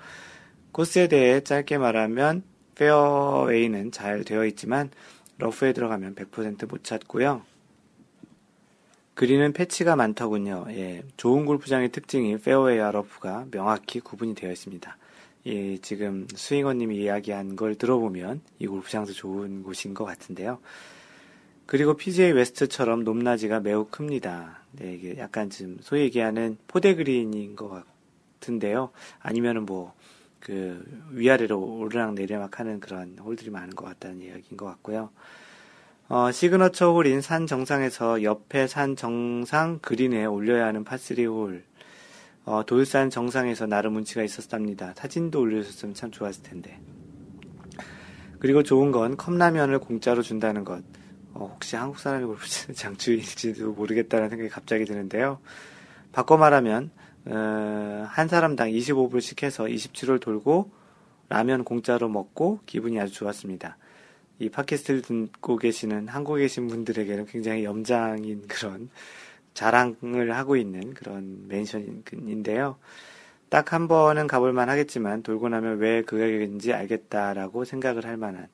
코스에 대해 짧게 말하면 페어웨이는 잘 되어 있지만 러프에 들어가면 백 퍼센트 못 찾고요. 그린은 패치가 많더군요. 예, 좋은 골프장의 특징이 페어웨이와 러프가 명확히 구분이 되어 있습니다. 예, 지금 스윙어님이 이야기한 걸 들어보면 이 골프장도 좋은 곳인 것 같은데요. 그리고 피지에이 웨스트처럼 높낮이가 매우 큽니다. 네, 이게 약간 지금 소위 얘기하는 포대 그린인 것 같은데요. 아니면은 뭐 그 위아래로 오르락 내리락 하는 그런 홀들이 많은 것 같다는 이야기인 것 같고요. 어, 시그너처 홀인 산 정상에서 옆에 산 정상 그린에 올려야 하는 파쓰리 홀. 어, 돌산 정상에서 나름 운치가 있었답니다. 사진도 올려줬으면 참 좋았을 텐데. 그리고 좋은 건 컵라면을 공짜로 준다는 것. 어, 혹시 한국 사람이 골프장 주인일지도 모르겠다는 생각이 갑자기 드는데요. 바꿔 말하면 어, 한 사람당 이십오 불씩 해서 이십칠 홀 돌고 라면 공짜로 먹고 기분이 아주 좋았습니다. 이 팟캐스트를 듣고 계시는 한국에 계신 분들에게는 굉장히 염장인 그런 자랑을 하고 있는 그런 맨션인데요. 딱 한 번은 가볼만 하겠지만 돌고 나면 왜 그 가격인지 알겠다라고 생각을 할 만한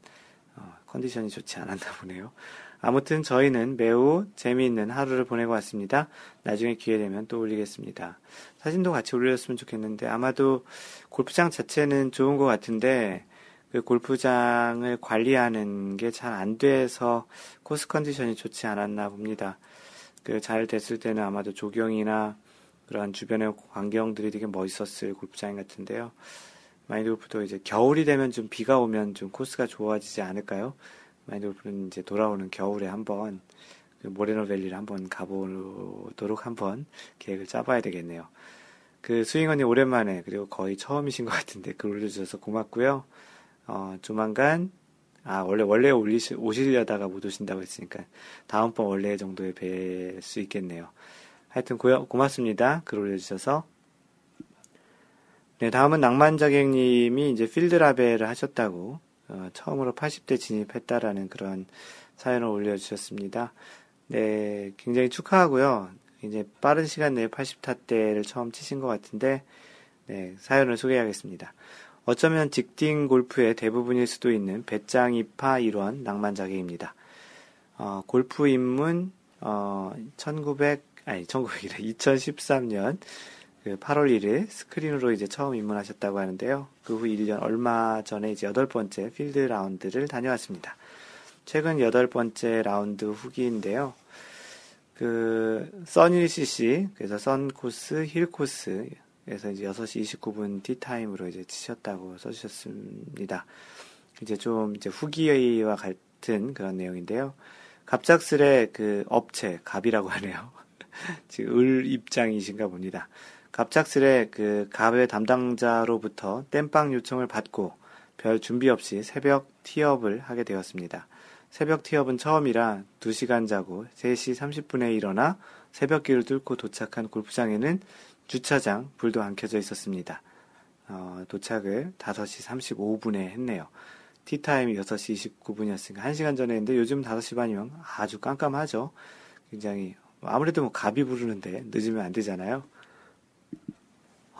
어, 컨디션이 좋지 않았나 보네요. 아무튼 저희는 매우 재미있는 하루를 보내고 왔습니다. 나중에 기회되면 또 올리겠습니다. 사진도 같이 올렸으면 좋겠는데 아마도 골프장 자체는 좋은 것 같은데 그 골프장을 관리하는 게 잘 안 돼서 코스 컨디션이 좋지 않았나 봅니다. 그 잘 됐을 때는 아마도 조경이나 그런 주변의 광경들이 되게 멋있었을 골프장 같은데요. 마인드 골프도 이제 겨울이 되면 좀 비가 오면 좀 코스가 좋아지지 않을까요? 마인드 골프는 이제 돌아오는 겨울에 한번 그 모레노밸리를 한번 가보도록 한번 계획을 짜봐야 되겠네요. 그 스윙언니 오랜만에 그리고 거의 처음이신 것 같은데 글 올려주셔서 고맙고요. 어, 조만간 아 원래 원래 올리시, 오시려다가 못 오신다고 했으니까 다음번 원래 정도에 뵐 수 있겠네요. 하여튼 고요, 고맙습니다. 글 올려주셔서. 네, 다음은 낭만자객님이 이제 필드라벨을 하셨다고 어, 처음으로 팔십 대 진입했다라는 그런 사연을 올려주셨습니다. 네, 굉장히 축하하고요. 이제 빠른 시간 내에 팔십 타대를 처음 치신 것 같은데, 네, 사연을 소개하겠습니다. 어쩌면 직딩 골프의 대부분일 수도 있는 배짱이파 일원 낭만자객입니다. 어, 골프 입문, 어, 천구백, 아니, 천구백이래, 이천십삼 년 팔월 일일 스크린으로 이제 처음 입문하셨다고 하는데요. 그 후 일 년 얼마 전에 이제 여덟 번째 필드 라운드를 다녀왔습니다. 최근 여덟 번째 라운드 후기인데요. 그, 썬 원 씨씨, 그래서 썬 코스, 힐 코스, 그래서 이제 여섯 시 이십구 분 티타임으로 이제 치셨다고 써주셨습니다. 이제 좀 이제 후기와 같은 그런 내용인데요. 갑작스레 그 업체, 갑이라고 하네요. 지금 을 입장이신가 봅니다. 갑작스레 그 갑의 담당자로부터 땜빵 요청을 받고 별 준비 없이 새벽 티업을 하게 되었습니다. 새벽 티업은 처음이라 두 시간 자고 세 시 삼십 분에 일어나 새벽길을 뚫고 도착한 골프장에는 주차장 불도 안 켜져 있었습니다. 어, 도착을 다섯 시 삼십오 분에 했네요. 티타임이 여섯 시 이십구 분이었으니까 한 시간 전에 했는데 요즘 다섯 시 반이면 아주 깜깜하죠. 굉장히 아무래도 뭐 갑이 부르는데 늦으면 안 되잖아요.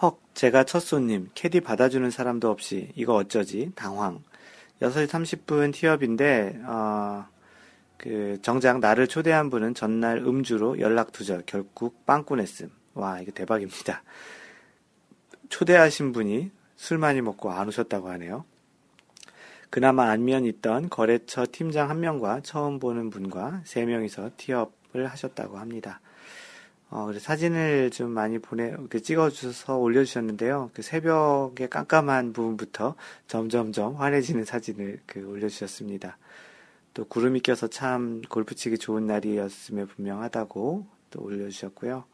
헉, 제가 첫 손님, 캐디 받아주는 사람도 없이, 이거 어쩌지? 당황. 여섯 시 삼십 분 티업인데, 어, 그, 정작 나를 초대한 분은 전날 음주로 연락 두절, 결국 빵꾸냈음. 와, 이거 대박입니다. 초대하신 분이 술 많이 먹고 안 오셨다고 하네요. 그나마 안면 있던 거래처 팀장 한 명과 처음 보는 분과 세 명이서 티업을 하셨다고 합니다. 어, 그래서 사진을 좀 많이 보내, 그 찍어주셔서 올려주셨는데요. 그 새벽에 깜깜한 부분부터 점점점 환해지는 사진을 그 올려주셨습니다. 또 구름이 껴서 참 골프치기 좋은 날이었음에 분명하다고 또 올려주셨고요.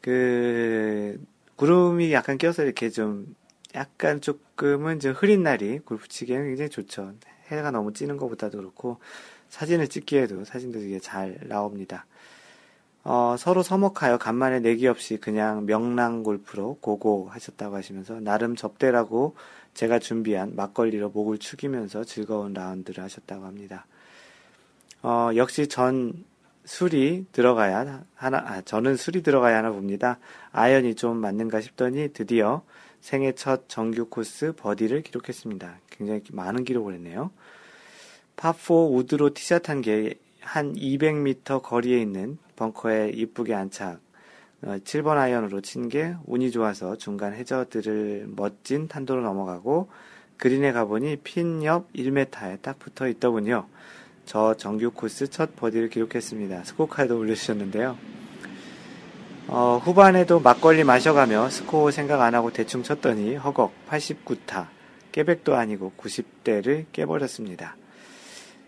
그, 구름이 약간 껴서 이렇게 좀, 약간 조금은 좀 흐린 날이 골프치기에는 굉장히 좋죠. 해가 너무 찌는 것보다도 그렇고, 사진을 찍기에도 사진도 되게 잘 나옵니다. 어, 서로 서먹하여 간만에 내기 없이 그냥 명랑 골프로 고고 하셨다고 하시면서, 나름 접대라고 제가 준비한 막걸리로 목을 축이면서 즐거운 라운드를 하셨다고 합니다. 어, 역시 전, 술이 들어가야 하나, 아, 저는 술이 들어가야 하나 봅니다. 아연이 좀 맞는가 싶더니 드디어 생애 첫 정규 코스 버디를 기록했습니다. 굉장히 많은 기록을 했네요. 파사 우드로 티샷한 게 한 이백 미터 거리에 있는 벙커에 이쁘게 안착, 칠 번 아이언으로 친 게 운이 좋아서 중간 해저드를 멋진 탄도로 넘어가고 그린에 가보니 핀 옆 일 미터에 딱 붙어 있더군요. 저 정규 코스 첫 버디를 기록했습니다. 스코어 카드 올려주셨는데요. 어, 후반에도 막걸리 마셔가며 스코어 생각 안하고 대충 쳤더니 허걱 팔십구 타, 깨백도 아니고 구십 대를 깨버렸습니다.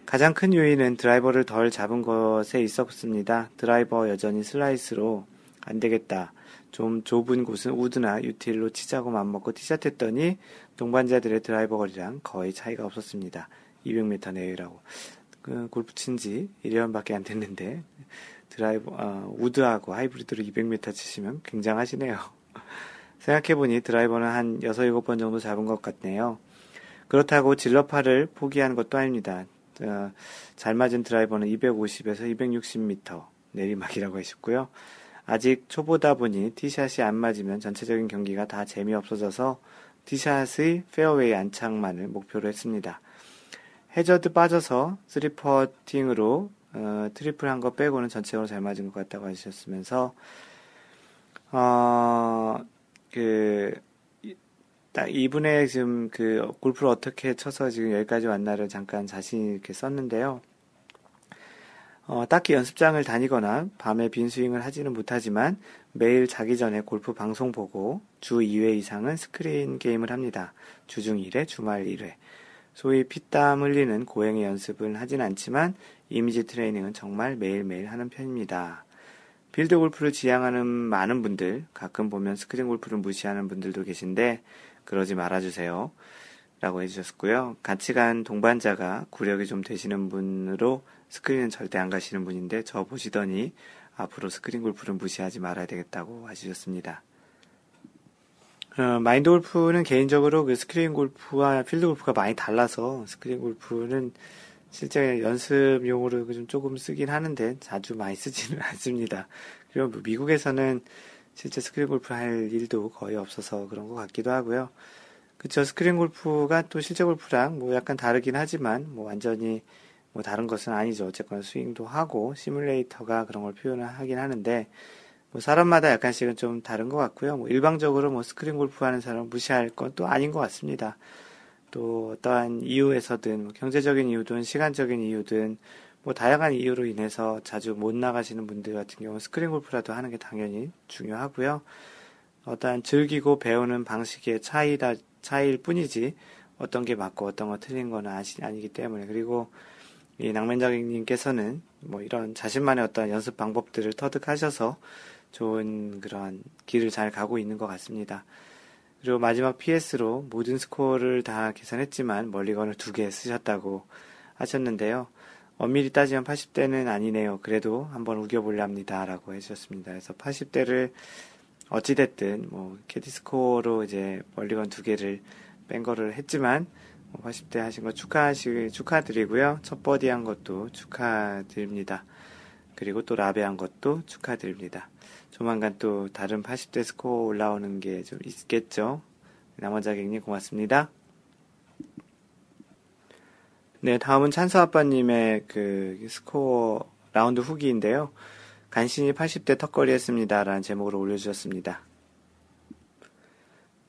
가장 큰 요인은 드라이버를 덜 잡은 것에 있었습니다. 드라이버 여전히 슬라이스로 안되겠다. 좀 좁은 곳은 우드나 유틸로 치자고 맘먹고 티샷했더니 동반자들의 드라이버 거리랑 거의 차이가 없었습니다. 이백 미터 내외라고. 그, 골프 친지 일 년밖에 안 됐는데, 드라이버, 어, 우드하고 하이브리드로 이백 미터 치시면 굉장하시네요. 생각해보니 드라이버는 한 육, 일곱 번 정도 잡은 것 같네요. 그렇다고 질러파를 포기한 것도 아닙니다. 어, 잘 맞은 드라이버는 이백오십에서 이백육십 미터 내리막이라고 하셨고요. 아직 초보다 보니 티샷이 안 맞으면 전체적인 경기가 다 재미없어져서 티샷의 페어웨이 안착만을 목표로 했습니다. 해저드 빠져서 쓰리퍼팅으로 어, 트리플 한 거 빼고는 전체적으로 잘 맞은 것 같다고 하셨으면서, 어, 그, 딱 이분의 지금 그 골프를 어떻게 쳐서 지금 여기까지 왔나를 잠깐 자신 있게 썼는데요. 어, 딱히 연습장을 다니거나 밤에 빈 스윙을 하지는 못하지만 매일 자기 전에 골프 방송 보고 주 이 회 이상은 스크린 게임을 합니다. 주중 일 회, 주말 일 회. 소위 피땀 흘리는 고행의 연습은 하진 않지만 이미지 트레이닝은 정말 매일매일 하는 편입니다. 필드 골프를 지향하는 많은 분들, 가끔 보면 스크린 골프를 무시하는 분들도 계신데 그러지 말아주세요 라고 해주셨고요. 같이 간 동반자가 구력이 좀 되시는 분으로 스크린은 절대 안 가시는 분인데 저 보시더니 앞으로 스크린 골프를 무시하지 말아야 되겠다고 하셨습니다. 어, 마인드 골프는 개인적으로 그 스크린 골프와 필드 골프가 많이 달라서 스크린 골프는 실제 연습용으로 좀 조금 쓰긴 하는데 자주 많이 쓰지는 않습니다. 그리고 미국에서는 실제 스크린 골프 할 일도 거의 없어서 그런 것 같기도 하고요. 그쵸, 스크린 골프가 또 실제 골프랑 뭐 약간 다르긴 하지만 뭐 완전히 뭐 다른 것은 아니죠. 어쨌거나 스윙도 하고 시뮬레이터가 그런 걸 표현을 하긴 하는데 뭐 사람마다 약간씩은 좀 다른 것 같고요. 뭐 일방적으로 뭐 스크린 골프 하는 사람 무시할 건 또 아닌 것 같습니다. 또 어떠한 이유에서든 뭐 경제적인 이유든 시간적인 이유든 뭐 다양한 이유로 인해서 자주 못 나가시는 분들 같은 경우 스크린 골프라도 하는 게 당연히 중요하고요. 어떠한 즐기고 배우는 방식의 차이다, 차이일 뿐이지 어떤 게 맞고 어떤 거 틀린 건 아시, 아니기 때문에. 그리고 이 낭만장님께서는 뭐 이런 자신만의 어떤 연습 방법들을 터득하셔서 좋은 그런 길을 잘 가고 있는 것 같습니다. 그리고 마지막 피에스로 모든 스코어를 다 계산했지만 멀리건을 두 개 쓰셨다고 하셨는데요. 엄밀히 따지면 팔십 대는 아니네요. 그래도 한번 우겨보랍니다. 라고 해주셨습니다. 그래서 팔십 대를 어찌됐든 뭐 캐디 스코어로 이제 멀리건 두 개를 뺀 거를 했지만 팔십 대 하신 거 축하하시, 축하드리고요. 첫 버디 한 것도 축하드립니다. 그리고 또 라베 한 것도 축하드립니다. 조만간 또 다른 팔십 대 스코어 올라오는 게 좀 있겠죠. 나머지 하객님 고맙습니다. 네, 다음은 찬수아빠님의 그 스코어 라운드 후기인데요. 간신히 팔십 대 턱걸이 했습니다. 라는 제목으로 올려주셨습니다.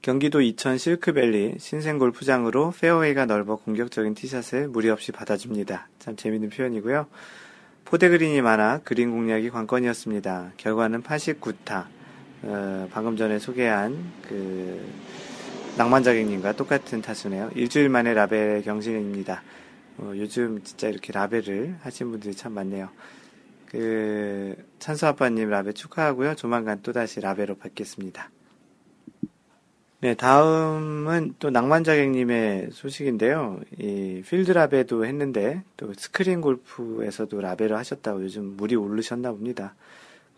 경기도 이천 실크밸리 신생골프장으로 페어웨이가 넓어 공격적인 티샷을 무리 없이 받아줍니다. 참 재밌는 표현이고요. 포대그린이 많아 그린 공략이 관건이었습니다. 결과는 팔십구 타. 어, 방금 전에 소개한 그 낭만자객님과 똑같은 타수네요. 일주일 만에 라벨 경신입니다. 어, 요즘 진짜 이렇게 라벨을 하신 분들이 참 많네요. 그 찬수아빠님 라벨 축하하고요. 조만간 또다시 라벨로 받겠습니다. 네, 다음은 또 낭만자객님의 소식인데요. 이 필드라벨도 했는데 또 스크린 골프에서도 라벨을 하셨다고 요즘 물이 오르셨나 봅니다.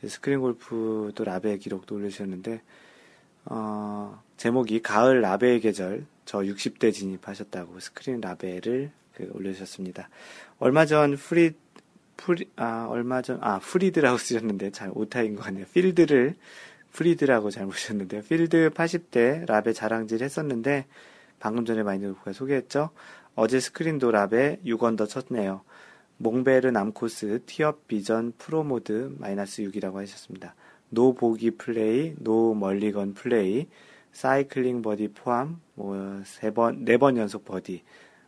스크린 골프도 라벨 기록도 올리셨는데 어, 제목이 가을 라벨 계절 저 육십 대 진입하셨다고 스크린 라벨을 그 올려주셨습니다. 얼마 전 프리 프리 아 얼마 전 아 프리드라고 쓰셨는데 잘 오타인 것 같네요. 필드를 프리드라고 잘못 쓰셨는데요. 필드 팔십 대 라벨 자랑질 했었는데 방금 전에 마인드 골프가 소개했죠. 어제 스크린도 라벨 육 언더 쳤네요. 몽베르 남코스 티업 비전 프로모드 마이너스 육이라고 하셨습니다. 노 보기 플레이, 노 멀리건 플레이, 사이클링 버디 포함 뭐 세 번, 네 번 연속 버디.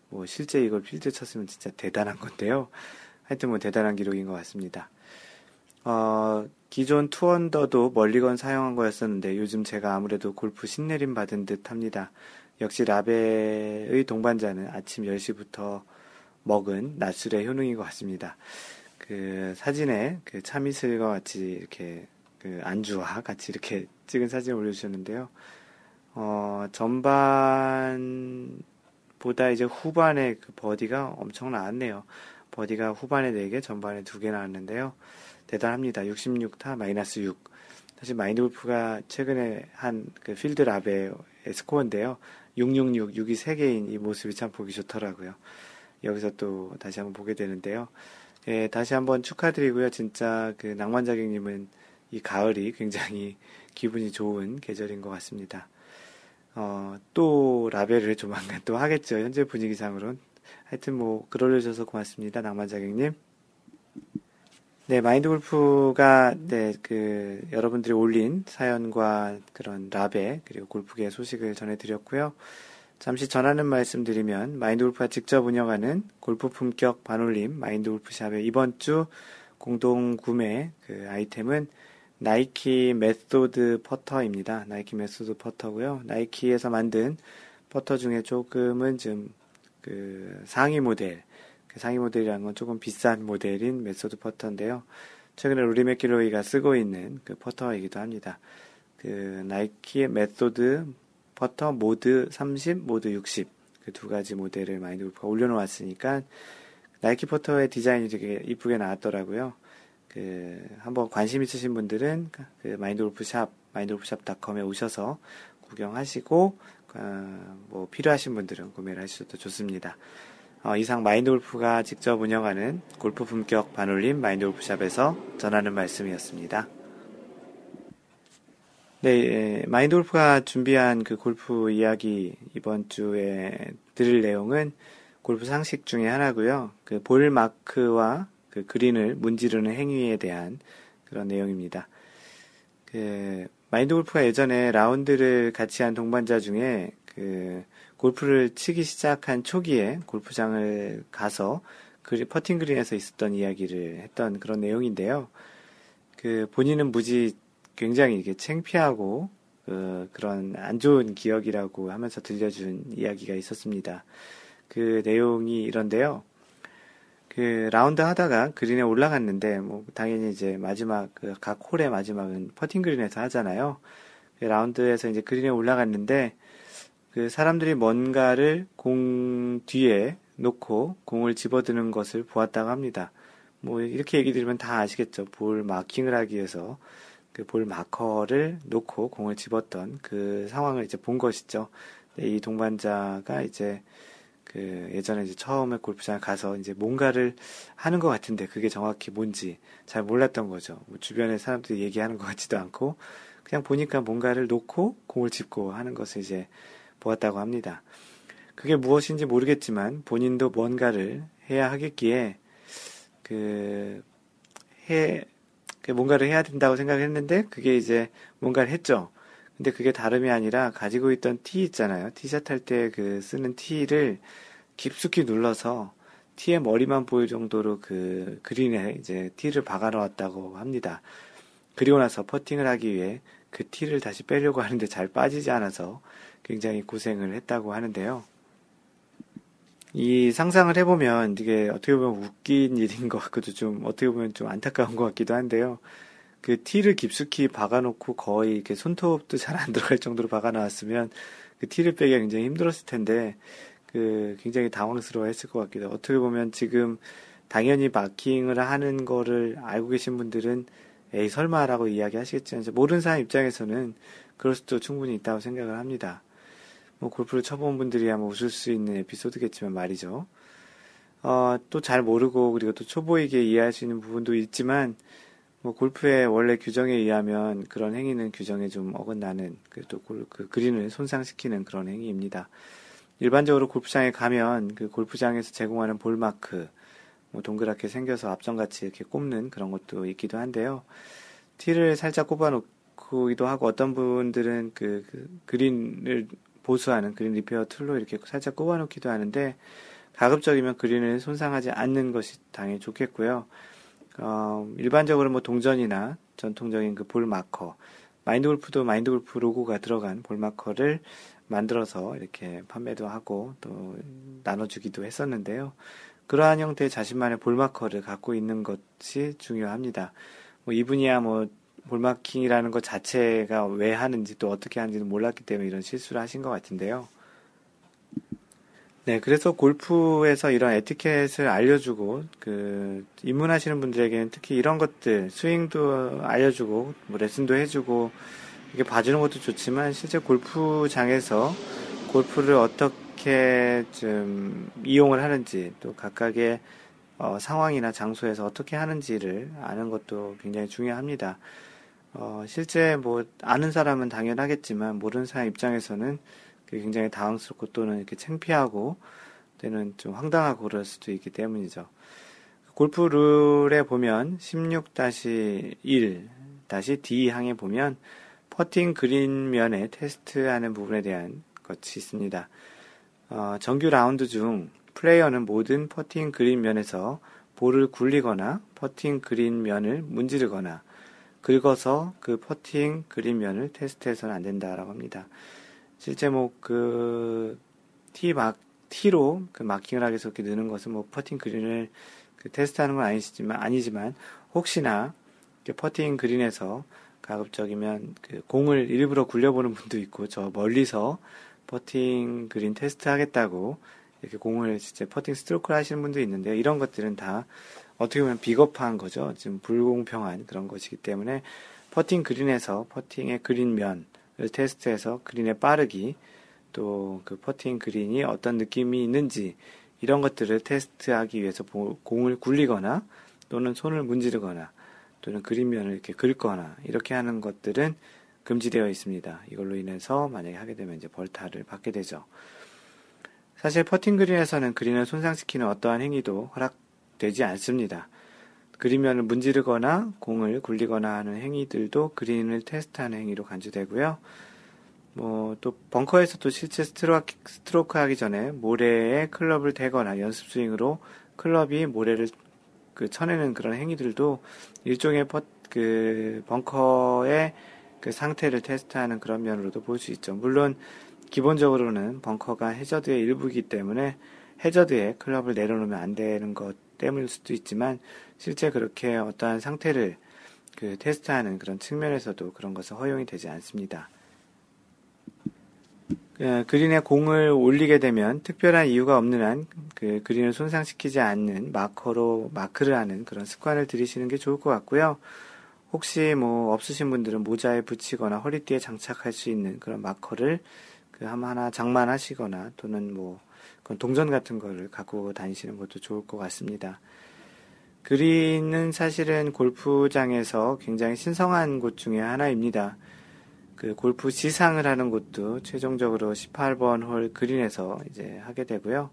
뭐 실제 이걸 필드 쳤으면 진짜 대단한 건데요. 하여튼 뭐 대단한 기록인 것 같습니다. 어, 기존 투언더도 멀리건 사용한 거였었는데 요즘 제가 아무래도 골프 신내림 받은 듯 합니다. 역시 라벨의 동반자는 아침 열 시부터 먹은 낮술의 효능인 것 같습니다. 그 사진에 그 참이슬과 같이 이렇게 그 안주와 같이 이렇게 찍은 사진을 올려주셨는데요. 어, 전반보다 이제 후반에 그 버디가 엄청 나왔네요. 버디가 후반에 네 개, 전반에 두 개 나왔는데요. 대단합니다. 육십육 타 마이너스 육. 사실 마인드 골프가 최근에 한 그 필드 라벨의 스코어인데요. 육백육십육, 육이 세 개인 이 모습이 참 보기 좋더라고요. 여기서 또 다시 한번 보게 되는데요. 예, 다시 한번 축하드리고요. 진짜 그 낭만자객님은 이 가을이 굉장히 기분이 좋은 계절인 것 같습니다. 어, 또 라벨을 조만간 또 하겠죠. 현재 분위기상으로는. 하여튼 뭐 글 올려주셔서 고맙습니다. 낭만자객님. 네, 마인드 골프가, 네, 그, 여러분들이 올린 사연과 그런 라벨, 그리고 골프계 소식을 전해드렸고요. 잠시 전하는 말씀 드리면, 마인드 골프가 직접 운영하는 골프 품격 반올림 마인드 골프샵의 이번 주 공동 구매 그 아이템은 나이키 메소드 퍼터입니다. 나이키 메소드 퍼터고요. 나이키에서 만든 퍼터 중에 조금은 좀, 그, 상위 모델, 상위 모델이라는 건 조금 비싼 모델인 메소드 퍼터인데요. 최근에 로리 맥길로이가 쓰고 있는 그 퍼터이기도 합니다. 그 나이키의 메소드 퍼터 모드 삼십, 모드 육십 그 두 가지 모델을 마인드 골프가 올려놓았으니까 나이키 퍼터의 디자인이 되게 이쁘게 나왔더라고요. 그 한번 관심 있으신 분들은 그 마인드 골프 샵, 마인드 골프 샵 닷컴에 오셔서 구경하시고 어, 뭐 필요하신 분들은 구매를 하셔도 좋습니다. 어, 이상 마인드골프가 직접 운영하는 골프 품격 반올림 마인드골프샵에서 전하는 말씀이었습니다. 네, 마인드골프가 준비한 그 골프 이야기 이번 주에 드릴 내용은 골프 상식 중에 하나고요. 그 볼 마크와 그 그린을 문지르는 행위에 대한 그런 내용입니다. 그 마인드골프가 예전에 라운드를 같이 한 동반자 중에 그 골프를 치기 시작한 초기에 골프장을 가서 그 퍼팅그린에서 있었던 이야기를 했던 그런 내용인데요. 그 본인은 무지 굉장히 이게 창피하고 그 그런 안 좋은 기억이라고 하면서 들려준 이야기가 있었습니다. 그 내용이 이런데요. 그 라운드 하다가 그린에 올라갔는데 뭐 당연히 이제 마지막 그 각 홀의 마지막은 퍼팅그린에서 하잖아요. 그 라운드에서 이제 그린에 올라갔는데 그 사람들이 뭔가를 공 뒤에 놓고 공을 집어드는 것을 보았다고 합니다. 뭐 이렇게 얘기 드리면 다 아시겠죠. 볼 마킹을 하기 위해서 그 볼 마커를 놓고 공을 집었던 그 상황을 이제 본 것이죠. 이 동반자가 이제 그 예전에 이제 처음에 골프장에 가서 이제 뭔가를 하는 것 같은데 그게 정확히 뭔지 잘 몰랐던 거죠. 뭐 주변에 사람들이 얘기하는 것 같지도 않고 그냥 보니까 뭔가를 놓고 공을 짚고 하는 것을 이제 보았다고 합니다. 그게 무엇인지 모르겠지만 본인도 뭔가를 해야 하겠기에 그 해 뭔가를 해야 된다고 생각했는데 그게 이제 뭔가를 했죠. 근데 그게 다름이 아니라 가지고 있던 티 있잖아요. 티샷 할 때 그 쓰는 티를 깊숙이 눌러서 티의 머리만 보일 정도로 그 그린에 이제 티를 박아 놓았다고 합니다. 그리고 나서 퍼팅을 하기 위해 그 티를 다시 빼려고 하는데 잘 빠지지 않아서 굉장히 고생을 했다고 하는데요. 이 상상을 해보면 이게 어떻게 보면 웃긴 일인 것 같고도 좀 어떻게 보면 좀 안타까운 것 같기도 한데요. 그 티를 깊숙이 박아놓고 거의 이렇게 손톱도 잘 안 들어갈 정도로 박아놨으면 그 티를 빼기가 굉장히 힘들었을 텐데 그 굉장히 당황스러워했을 것 같기도 해요. 어떻게 보면 지금 당연히 마킹을 하는 거를 알고 계신 분들은 에이 설마라고 이야기하시겠지만 모르는 사람 입장에서는 그럴 수도 충분히 있다고 생각을 합니다. 뭐 골프를 쳐본 분들이 아마 웃을 수 있는 에피소드겠지만 말이죠. 어, 또 잘 모르고 그리고 또 초보에게 이해할 수 있는 부분도 있지만 뭐 골프의 원래 규정에 의하면 그런 행위는 규정에 좀 어긋나는 또 그 그린을 손상시키는 그런 행위입니다. 일반적으로 골프장에 가면 그 골프장에서 제공하는 볼마크, 뭐 동그랗게 생겨서 앞전같이 이렇게 꼽는 그런 것도 있기도 한데요. 티를 살짝 꼽아놓기도 하고 어떤 분들은 그, 그 그린을 보수하는 그린 리페어 툴로 이렇게 살짝 꼽아놓기도 하는데 가급적이면 그린을 손상하지 않는 것이 당연히 좋겠고요. 어, 일반적으로 뭐 동전이나 전통적인 그 볼 마커, 마인드 골프도 마인드 골프 로고가 들어간 볼 마커를 만들어서 이렇게 판매도 하고 또 나눠주기도 했었는데요. 그러한 형태의 자신만의 볼 마커를 갖고 있는 것이 중요합니다. 뭐 이분이야 뭐 볼 마킹이라는 것 자체가 왜 하는지 또 어떻게 하는지는 몰랐기 때문에 이런 실수를 하신 것 같은데요. 네, 그래서 골프에서 이런 에티켓을 알려주고 그 입문하시는 분들에게는 특히 이런 것들 스윙도 알려주고 뭐 레슨도 해주고 이렇게 봐주는 것도 좋지만 실제 골프장에서 골프를 어떻게 좀 이용을 하는지 또 각각의 어, 상황이나 장소에서 어떻게 하는지를 아는 것도 굉장히 중요합니다. 어, 실제 뭐 아는 사람은 당연하겠지만 모르는 사람 입장에서는 굉장히 당황스럽고 또는 이렇게 창피하고 때는 좀 황당하고 그럴 수도 있기 때문이죠. 골프 룰에 보면 십육 일 디 항에 보면 퍼팅 그린 면에 테스트하는 부분에 대한 것이 있습니다. 어, 정규 라운드 중 플레이어는 모든 퍼팅 그린 면에서 볼을 굴리거나 퍼팅 그린 면을 문지르거나 긁어서 그 퍼팅 그린 면을 테스트해서는 안 된다라고 합니다. 실제, 뭐, 그, 티 막, 티로 그 마킹을 하기 위해서 이렇게 넣는 것은 뭐, 퍼팅 그린을 그 테스트하는 건 아니시지만, 아니지만, 혹시나, 퍼팅 그린에서 가급적이면 그 공을 일부러 굴려보는 분도 있고, 저 멀리서 퍼팅 그린 테스트 하겠다고, 이렇게 공을 진짜 퍼팅 스트로크를 하시는 분도 있는데요. 이런 것들은 다 어떻게 보면 비겁한 거죠. 지금 불공평한 그런 것이기 때문에, 퍼팅 그린에서 퍼팅의 그린 면, 테스트해서 그린의 빠르기, 또 그 퍼팅 그린이 어떤 느낌이 있는지 이런 것들을 테스트하기 위해서 공을 굴리거나 또는 손을 문지르거나 또는 그린면을 이렇게 긁거나 이렇게 하는 것들은 금지되어 있습니다. 이걸로 인해서 만약에 하게 되면 이제 벌타를 받게 되죠. 사실 퍼팅 그린에서는 그린을 손상시키는 어떠한 행위도 허락되지 않습니다. 그린면을 문지르거나 공을 굴리거나 하는 행위들도 그린을 테스트하는 행위로 간주되고요. 뭐 또 벙커에서도 실제 스트로크, 스트로크 하기 전에 모래에 클럽을 대거나 연습 스윙으로 클럽이 모래를 그 쳐내는 그런 행위들도 일종의 퍼, 그 벙커의 그 상태를 테스트하는 그런 면으로도 볼 수 있죠. 물론 기본적으로는 벙커가 해저드의 일부이기 때문에 해저드에 클럽을 내려놓으면 안 되는 것 때문일 수도 있지만 실제 그렇게 어떠한 상태를 그 테스트하는 그런 측면에서도 그런 것은 허용이 되지 않습니다. 그 그린에 공을 올리게 되면 특별한 이유가 없는 한 그 그린을 손상시키지 않는 마커로 마크를 하는 그런 습관을 들이시는 게 좋을 것 같고요. 혹시 뭐 없으신 분들은 모자에 붙이거나 허리띠에 장착할 수 있는 그런 마커를 그 함 하나 장만하시거나 또는 뭐 그런 동전 같은 거를 갖고 다니시는 것도 좋을 것 같습니다. 그린은 사실은 골프장에서 굉장히 신성한 곳 중에 하나입니다. 그 골프 시상을 하는 곳도 최종적으로 십팔 번 홀 그린에서 이제 하게 되고요.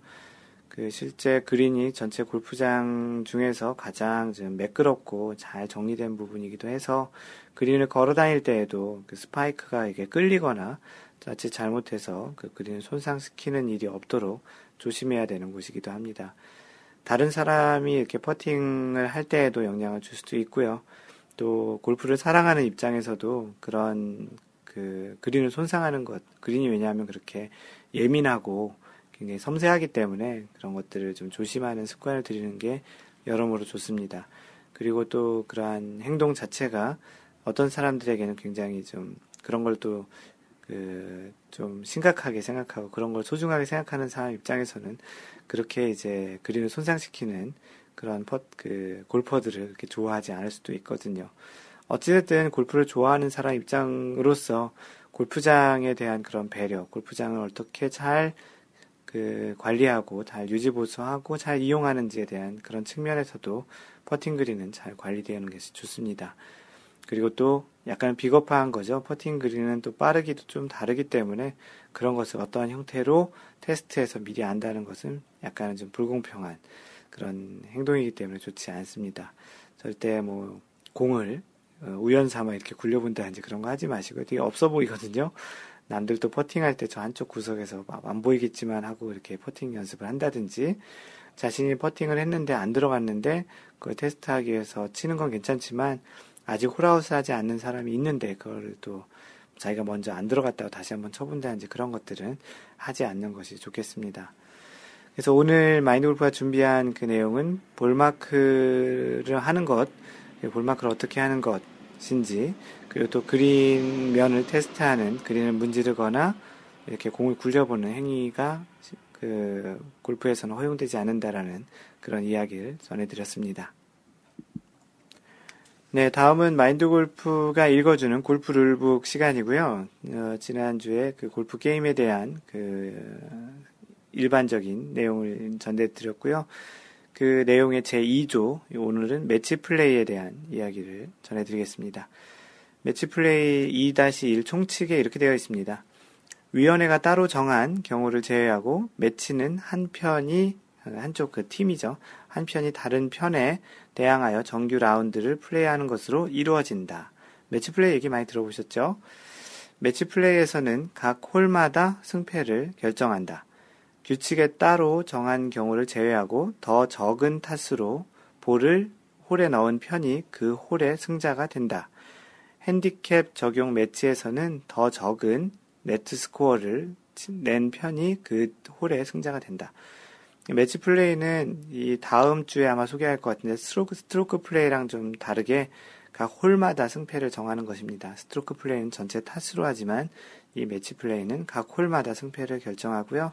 그 실제 그린이 전체 골프장 중에서 가장 좀 매끄럽고 잘 정리된 부분이기도 해서 그린을 걸어 다닐 때에도 그 스파이크가 이게 끌리거나 자칫 잘못해서 그 그린을 손상시키는 일이 없도록 조심해야 되는 곳이기도 합니다. 다른 사람이 이렇게 퍼팅을 할 때에도 영향을 줄 수도 있고요. 또 골프를 사랑하는 입장에서도 그런 그 그린을 손상하는 것, 그린이 왜냐하면 그렇게 예민하고 굉장히 섬세하기 때문에 그런 것들을 좀 조심하는 습관을 들이는 게 여러모로 좋습니다. 그리고 또 그러한 행동 자체가 어떤 사람들에게는 굉장히 좀 그런 걸 또 그 좀 심각하게 생각하고 그런 걸 소중하게 생각하는 사람 입장에서는 그렇게 이제 그린을 손상시키는 그런 퍼, 그 골퍼들을 이렇게 좋아하지 않을 수도 있거든요. 어찌됐든 골프를 좋아하는 사람 입장으로서 골프장에 대한 그런 배려, 골프장을 어떻게 잘 그 관리하고 잘 유지보수하고 잘 이용하는지에 대한 그런 측면에서도 퍼팅 그린은 잘 관리되는 것이 좋습니다. 그리고 또 약간 비겁한 거죠. 퍼팅 그린은 또 빠르기도 좀 다르기 때문에 그런 것을 어떠한 형태로 테스트해서 미리 안다는 것은 약간은 좀 불공평한 그런 행동이기 때문에 좋지 않습니다. 절대 뭐 공을 우연삼아 이렇게 굴려본다든지 그런 거 하지 마시고요. 되게 없어 보이거든요. 남들도 퍼팅할 때 저 한쪽 구석에서 막 안 보이겠지만 하고 이렇게 퍼팅 연습을 한다든지, 자신이 퍼팅을 했는데 안 들어갔는데 그걸 테스트하기 위해서 치는 건 괜찮지만 아직 홀아웃 하지 않는 사람이 있는데 그걸 또 자기가 먼저 안 들어갔다고 다시 한번 쳐본다든지 그런 것들은 하지 않는 것이 좋겠습니다. 그래서 오늘 마인드 골프가 준비한 그 내용은 볼마크를 하는 것, 볼마크를 어떻게 하는 것, 인지 그리고 또 그린 면을 테스트하는, 그린을 문지르거나 이렇게 공을 굴려보는 행위가 그 골프에서는 허용되지 않는다라는 그런 이야기를 전해드렸습니다. 네, 다음은 마인드 골프가 읽어주는 골프 룰북 시간이고요. 어, 지난주에 그 골프 게임에 대한 그 일반적인 내용을 전해드렸고요. 그 내용의 제이 조, 오늘은 매치 플레이에 대한 이야기를 전해드리겠습니다. 매치 플레이 이 일 총칙에 이렇게 되어 있습니다. 위원회가 따로 정한 경우를 제외하고 매치는 한 편이, 한쪽 그 팀이죠. 한 편이 다른 편에 대항하여 정규 라운드를 플레이하는 것으로 이루어진다. 매치 플레이 얘기 많이 들어보셨죠? 매치 플레이에서는 각 홀마다 승패를 결정한다. 규칙에 따로 정한 경우를 제외하고 더 적은 타수로 볼을 홀에 넣은 편이 그 홀의 승자가 된다. 핸디캡 적용 매치에서는 더 적은 네트 스코어를 낸 편이 그 홀의 승자가 된다. 매치 플레이는 이 다음 주에 아마 소개할 것 같은데 스트로크, 스트로크 플레이랑 좀 다르게 각 홀마다 승패를 정하는 것입니다. 스트로크 플레이는 전체 타수로 하지만 이 매치 플레이는 각 홀마다 승패를 결정하고요.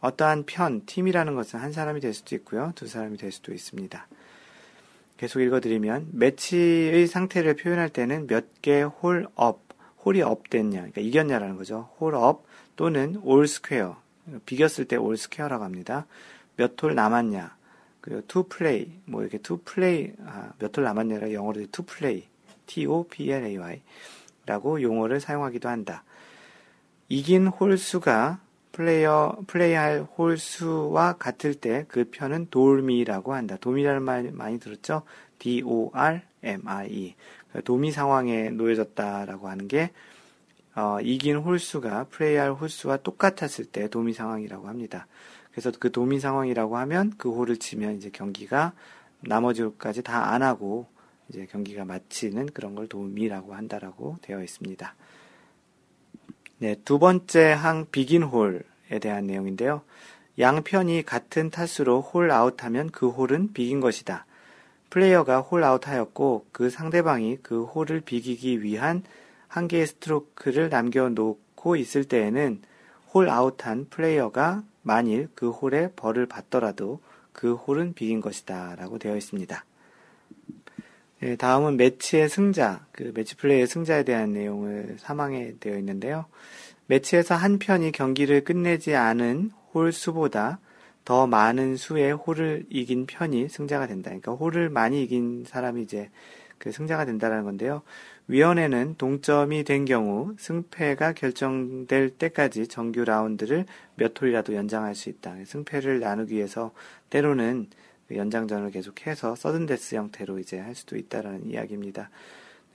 어떠한 편, 팀이라는 것은 한 사람이 될 수도 있고요. 두 사람이 될 수도 있습니다. 계속 읽어드리면 매치의 상태를 표현할 때는 몇 개 홀 업, 홀이 업됐냐, 그러니까 이겼냐라는 거죠. 홀 업 또는 올 스퀘어, 비겼을 때 올 스퀘어라고 합니다. 몇 홀 남았냐, 그리고 투 플레이, 뭐 이렇게 투 플레이, 아, 몇 홀 남았냐라 영어로 투 플레이, 티 오 피 엘 에이 와이라고 용어를 사용하기도 한다. 이긴 홀수가 플레이어, 플레이할 홀수와 같을 때 그 편은 돌미라고 한다. 도미라는 말 많이 들었죠? 디 오 알 엠 아이 이. 도미 상황에 놓여졌다라고 하는 게, 어, 이긴 홀수가 플레이할 홀수와 똑같았을 때 도미 상황이라고 합니다. 그래서 그 도미 상황이라고 하면 그 홀을 치면 이제 경기가 나머지 홀까지 다 안 하고 이제 경기가 마치는 그런 걸 도미라고 한다라고 되어 있습니다. 네, 두 번째 항 비긴 홀에 대한 내용인데요. 양편이 같은 타수로 홀 아웃하면 그 홀은 비긴 것이다. 플레이어가 홀 아웃하였고 그 상대방이 그 홀을 비기기 위한 한 개의 스트로크를 남겨놓고 있을 때에는 홀 아웃한 플레이어가 만일 그 홀에 벌을 받더라도 그 홀은 비긴 것이다 라고 되어 있습니다. 네, 다음은 매치의 승자, 그 매치 플레이의 승자에 대한 내용을 삼 항에 되어 있는데요. 매치에서 한 편이 경기를 끝내지 않은 홀 수보다 더 많은 수의 홀을 이긴 편이 승자가 된다. 그러니까 홀을 많이 이긴 사람이 이제 그 승자가 된다라는 건데요. 위원회는 동점이 된 경우 승패가 결정될 때까지 정규 라운드를 몇 홀이라도 연장할 수 있다. 승패를 나누기 위해서 때로는 연장전을 계속해서 서든데스 형태로 이제 할 수도 있다라는 이야기입니다.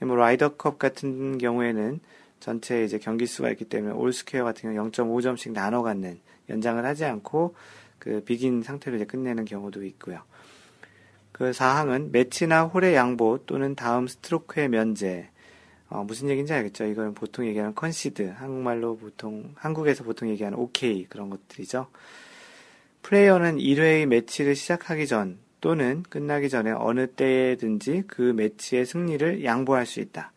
뭐 라이더컵 같은 경우에는 전체 이제 경기 수가 있기 때문에 올스퀘어 같은 경우 영점오 점씩 나눠 갖는 연장을 하지 않고 그 비긴 상태로 이제 끝내는 경우도 있고요. 그 사항은 매치나 홀의 양보 또는 다음 스트로크의 면제. 어, 무슨 얘기인지 알겠죠? 이건 보통 얘기하는 컨시드, 한국말로 보통 한국에서 보통 얘기하는 오케이 그런 것들이죠. 플레이어는 일 회의 매치를 시작하기 전 또는 끝나기 전에 어느 때든지 그 매치의 승리를 양보할 수 있다.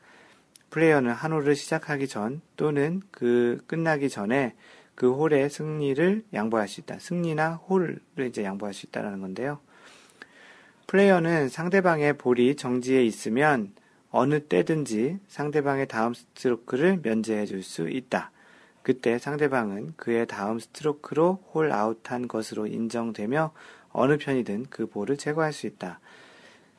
플레이어는 한 홀을 시작하기 전 또는 그 끝나기 전에 그 홀의 승리를 양보할 수 있다. 승리나 홀을 이제 양보할 수 있다라는 건데요. 플레이어는 상대방의 볼이 정지에 있으면 어느 때든지 상대방의 다음 스트로크를 면제해 줄 수 있다. 그때 상대방은 그의 다음 스트로크로 홀 아웃한 것으로 인정되며 어느 편이든 그 볼을 제거할 수 있다.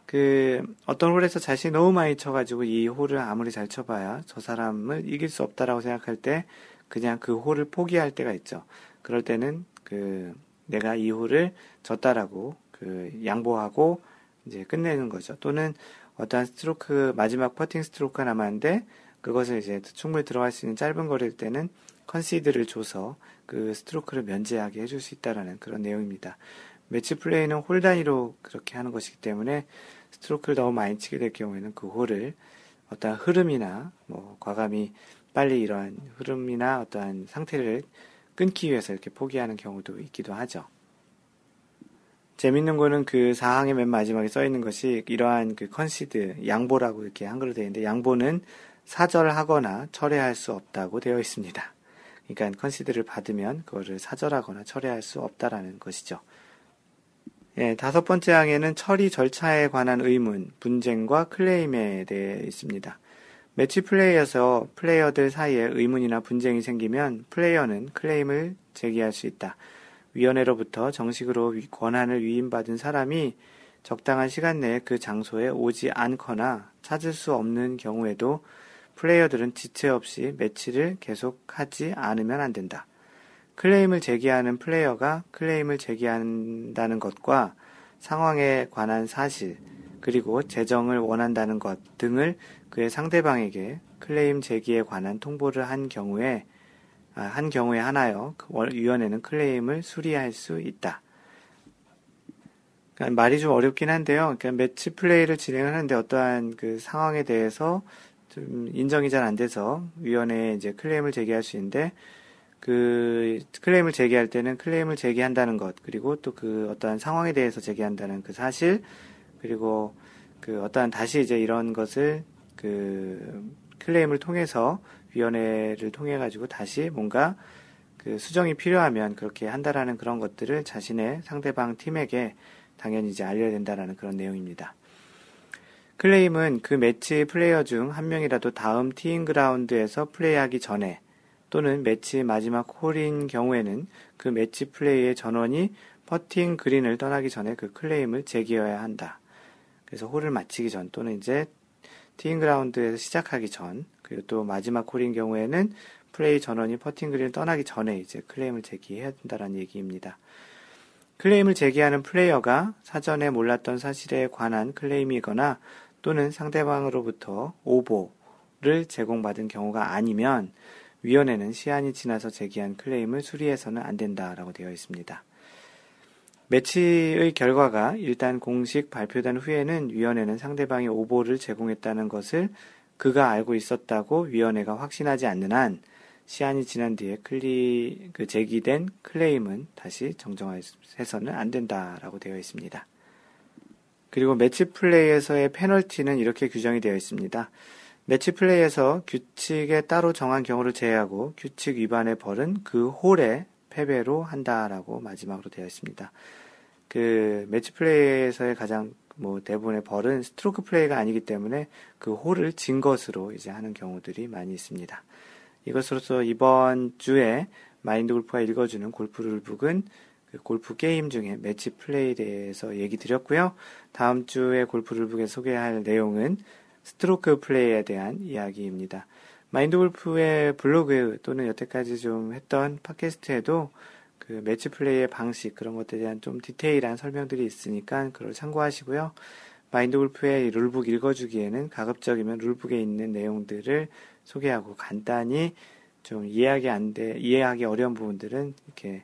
그 어떤 홀에서 자신이 너무 많이 쳐가지고 이 홀을 아무리 잘 쳐봐야 저 사람을 이길 수 없다라고 생각할 때 그냥 그 홀을 포기할 때가 있죠. 그럴 때는 그 내가 이 홀을 졌다라고 그 양보하고 이제 끝내는 거죠. 또는 어떠한 스트로크 마지막 퍼팅 스트로크가 남았는데 그것을 이제 충분히 들어갈 수 있는 짧은 거리일 때는 컨시드를 줘서 그 스트로크를 면제하게 해줄 수 있다라는 그런 내용입니다. 매치 플레이는 홀 단위로 그렇게 하는 것이기 때문에 스트로크를 너무 많이 치게 될 경우에는 그 홀을 어떠한 흐름이나 뭐 과감히 빨리 이러한 흐름이나 어떠한 상태를 끊기 위해서 이렇게 포기하는 경우도 있기도 하죠. 재밌는 거는 그 사항의 맨 마지막에 써 있는 것이 이러한 그 컨시드, 양보라고 이렇게 한글로 되어 있는데 양보는 사절하거나 철회할 수 없다고 되어 있습니다. 그러니까 컨시드를 받으면 그거를 사절하거나 철회할 수 없다라는 것이죠. 예, 다섯 번째 항에는 처리 절차에 관한 의문, 분쟁과 클레임에 대해 있습니다. 매치 플레이에서 플레이어들 사이에 의문이나 분쟁이 생기면 플레이어는 클레임을 제기할 수 있다. 위원회로부터 정식으로 권한을 위임받은 사람이 적당한 시간 내에 그 장소에 오지 않거나 찾을 수 없는 경우에도 플레이어들은 지체 없이 매치를 계속하지 않으면 안 된다. 클레임을 제기하는 플레이어가 클레임을 제기한다는 것과 상황에 관한 사실, 그리고 재정을 원한다는 것 등을 그의 상대방에게 클레임 제기에 관한 통보를 한 경우에 한 경우에 하나여 위원회는 클레임을 수리할 수 있다. 그러니까 말이 좀 어렵긴 한데요. 그러니까 매치 플레이를 진행을 하는데 어떠한 그 상황에 대해서 좀 인정이 잘 안 돼서 위원회에 이제 클레임을 제기할 수 있는데 그 클레임을 제기할 때는 클레임을 제기한다는 것 그리고 또 그 어떠한 상황에 대해서 제기한다는 그 사실 그리고 그 어떠한 다시 이제 이런 것을 그 클레임을 통해서 위원회를 통해 가지고 다시 뭔가 그 수정이 필요하면 그렇게 한다라는 그런 것들을 자신의 상대방 팀에게 당연히 이제 알려야 된다라는 그런 내용입니다. 클레임은 그 매치 플레이어 중 한 명이라도 다음 티잉 그라운드에서 플레이하기 전에 또는 매치 마지막 홀인 경우에는 그 매치 플레이의 전원이 퍼팅 그린을 떠나기 전에 그 클레임을 제기해야 한다. 그래서 홀을 마치기 전 또는 이제 티잉 그라운드에서 시작하기 전 그리고 또 마지막 홀인 경우에는 플레이 전원이 퍼팅 그린을 떠나기 전에 이제 클레임을 제기해야 된다는 얘기입니다. 클레임을 제기하는 플레이어가 사전에 몰랐던 사실에 관한 클레임이거나 또는 상대방으로부터 오보를 제공받은 경우가 아니면 위원회는 시한이 지나서 제기한 클레임을 수리해서는 안 된다라고 되어 있습니다. 매치의 결과가 일단 공식 발표된 후에는 위원회는 상대방이 오보를 제공했다는 것을 그가 알고 있었다고 위원회가 확신하지 않는 한 시한이 지난 뒤에 클리, 그 제기된 클레임은 다시 정정해서는 안 된다라고 되어 있습니다. 그리고 매치 플레이에서의 페널티는 이렇게 규정이 되어 있습니다. 매치 플레이에서 규칙에 따로 정한 경우를 제외하고 규칙 위반의 벌은 그 홀의 패배로 한다라고 마지막으로 되어 있습니다. 그 매치 플레이에서의 가장 뭐 대부분의 벌은 스트로크 플레이가 아니기 때문에 그 홀을 진 것으로 이제 하는 경우들이 많이 있습니다. 이것으로써 이번 주에 마인드 골프가 읽어주는 골프 룰북은 그 골프 게임 중에 매치 플레이에 대해서 얘기 드렸고요. 다음 주에 골프 룰북에 소개할 내용은 스트로크 플레이에 대한 이야기입니다. 마인드 골프의 블로그 또는 여태까지 좀 했던 팟캐스트에도 그 매치 플레이의 방식 그런 것들에 대한 좀 디테일한 설명들이 있으니까 그걸 참고하시고요. 마인드 골프의 룰북 읽어주기에는 가급적이면 룰북에 있는 내용들을 소개하고 간단히 좀 이해하기 안 돼, 이해하기 어려운 부분들은 이렇게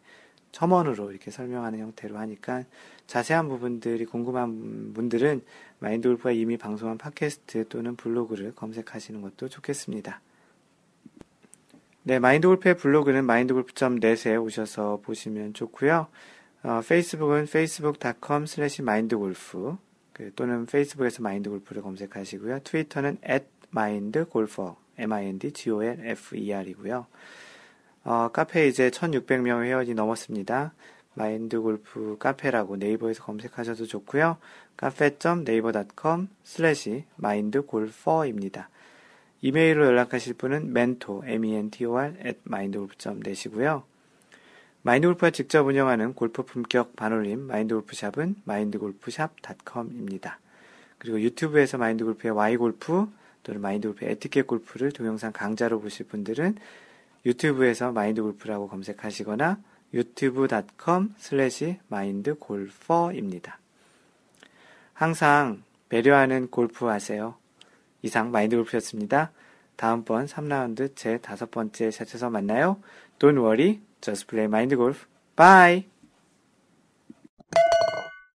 첨언으로 이렇게 설명하는 형태로 하니까 자세한 부분들이 궁금한 분들은 마인드 골프가 이미 방송한 팟캐스트 또는 블로그를 검색하시는 것도 좋겠습니다. 네, 마인드 골프의 블로그는 마인드골프 닷 넷에 오셔서 보시면 좋고요. 어, 페이스북은 페이스북 닷 컴 슬래시 마인드골프 또는 페이스북에서 마인드골프를 검색하시고요. 트위터는 앳 마인드골퍼 엠 아이 엔 디 지 오 엘 에프 이 알이고요. 어, 카페 이제 천육백 명의 회원이 넘었습니다. 마인드골프 카페라고 네이버에서 검색하셔도 좋고요. 카페 닷 네이버 닷 컴 슬래시 마인드골퍼입니다. 이메일로 연락하실 분은 멘토 엠 이 엔 티 오 알 앳 마인드골프 닷 넷이고요. 마인드골프가 직접 운영하는 골프 품격 반올림 마인드골프샵은 마인드골프샵 닷 컴입니다. 그리고 유튜브에서 마인드골프의 Y 골프 또는 마인드골프의 에티켓 골프를 동영상 강좌로 보실 분들은 유튜브에서 마인드골프라고 검색하시거나 유튜브 닷 컴 슬래시 마인드골퍼입니다. 항상 배려하는 골프 하세요. 이상 마인드골프였습니다. 다음번 삼 라운드 제 다섯 번째 샷에서 만나요. Don't worry, just play mind golf. Bye!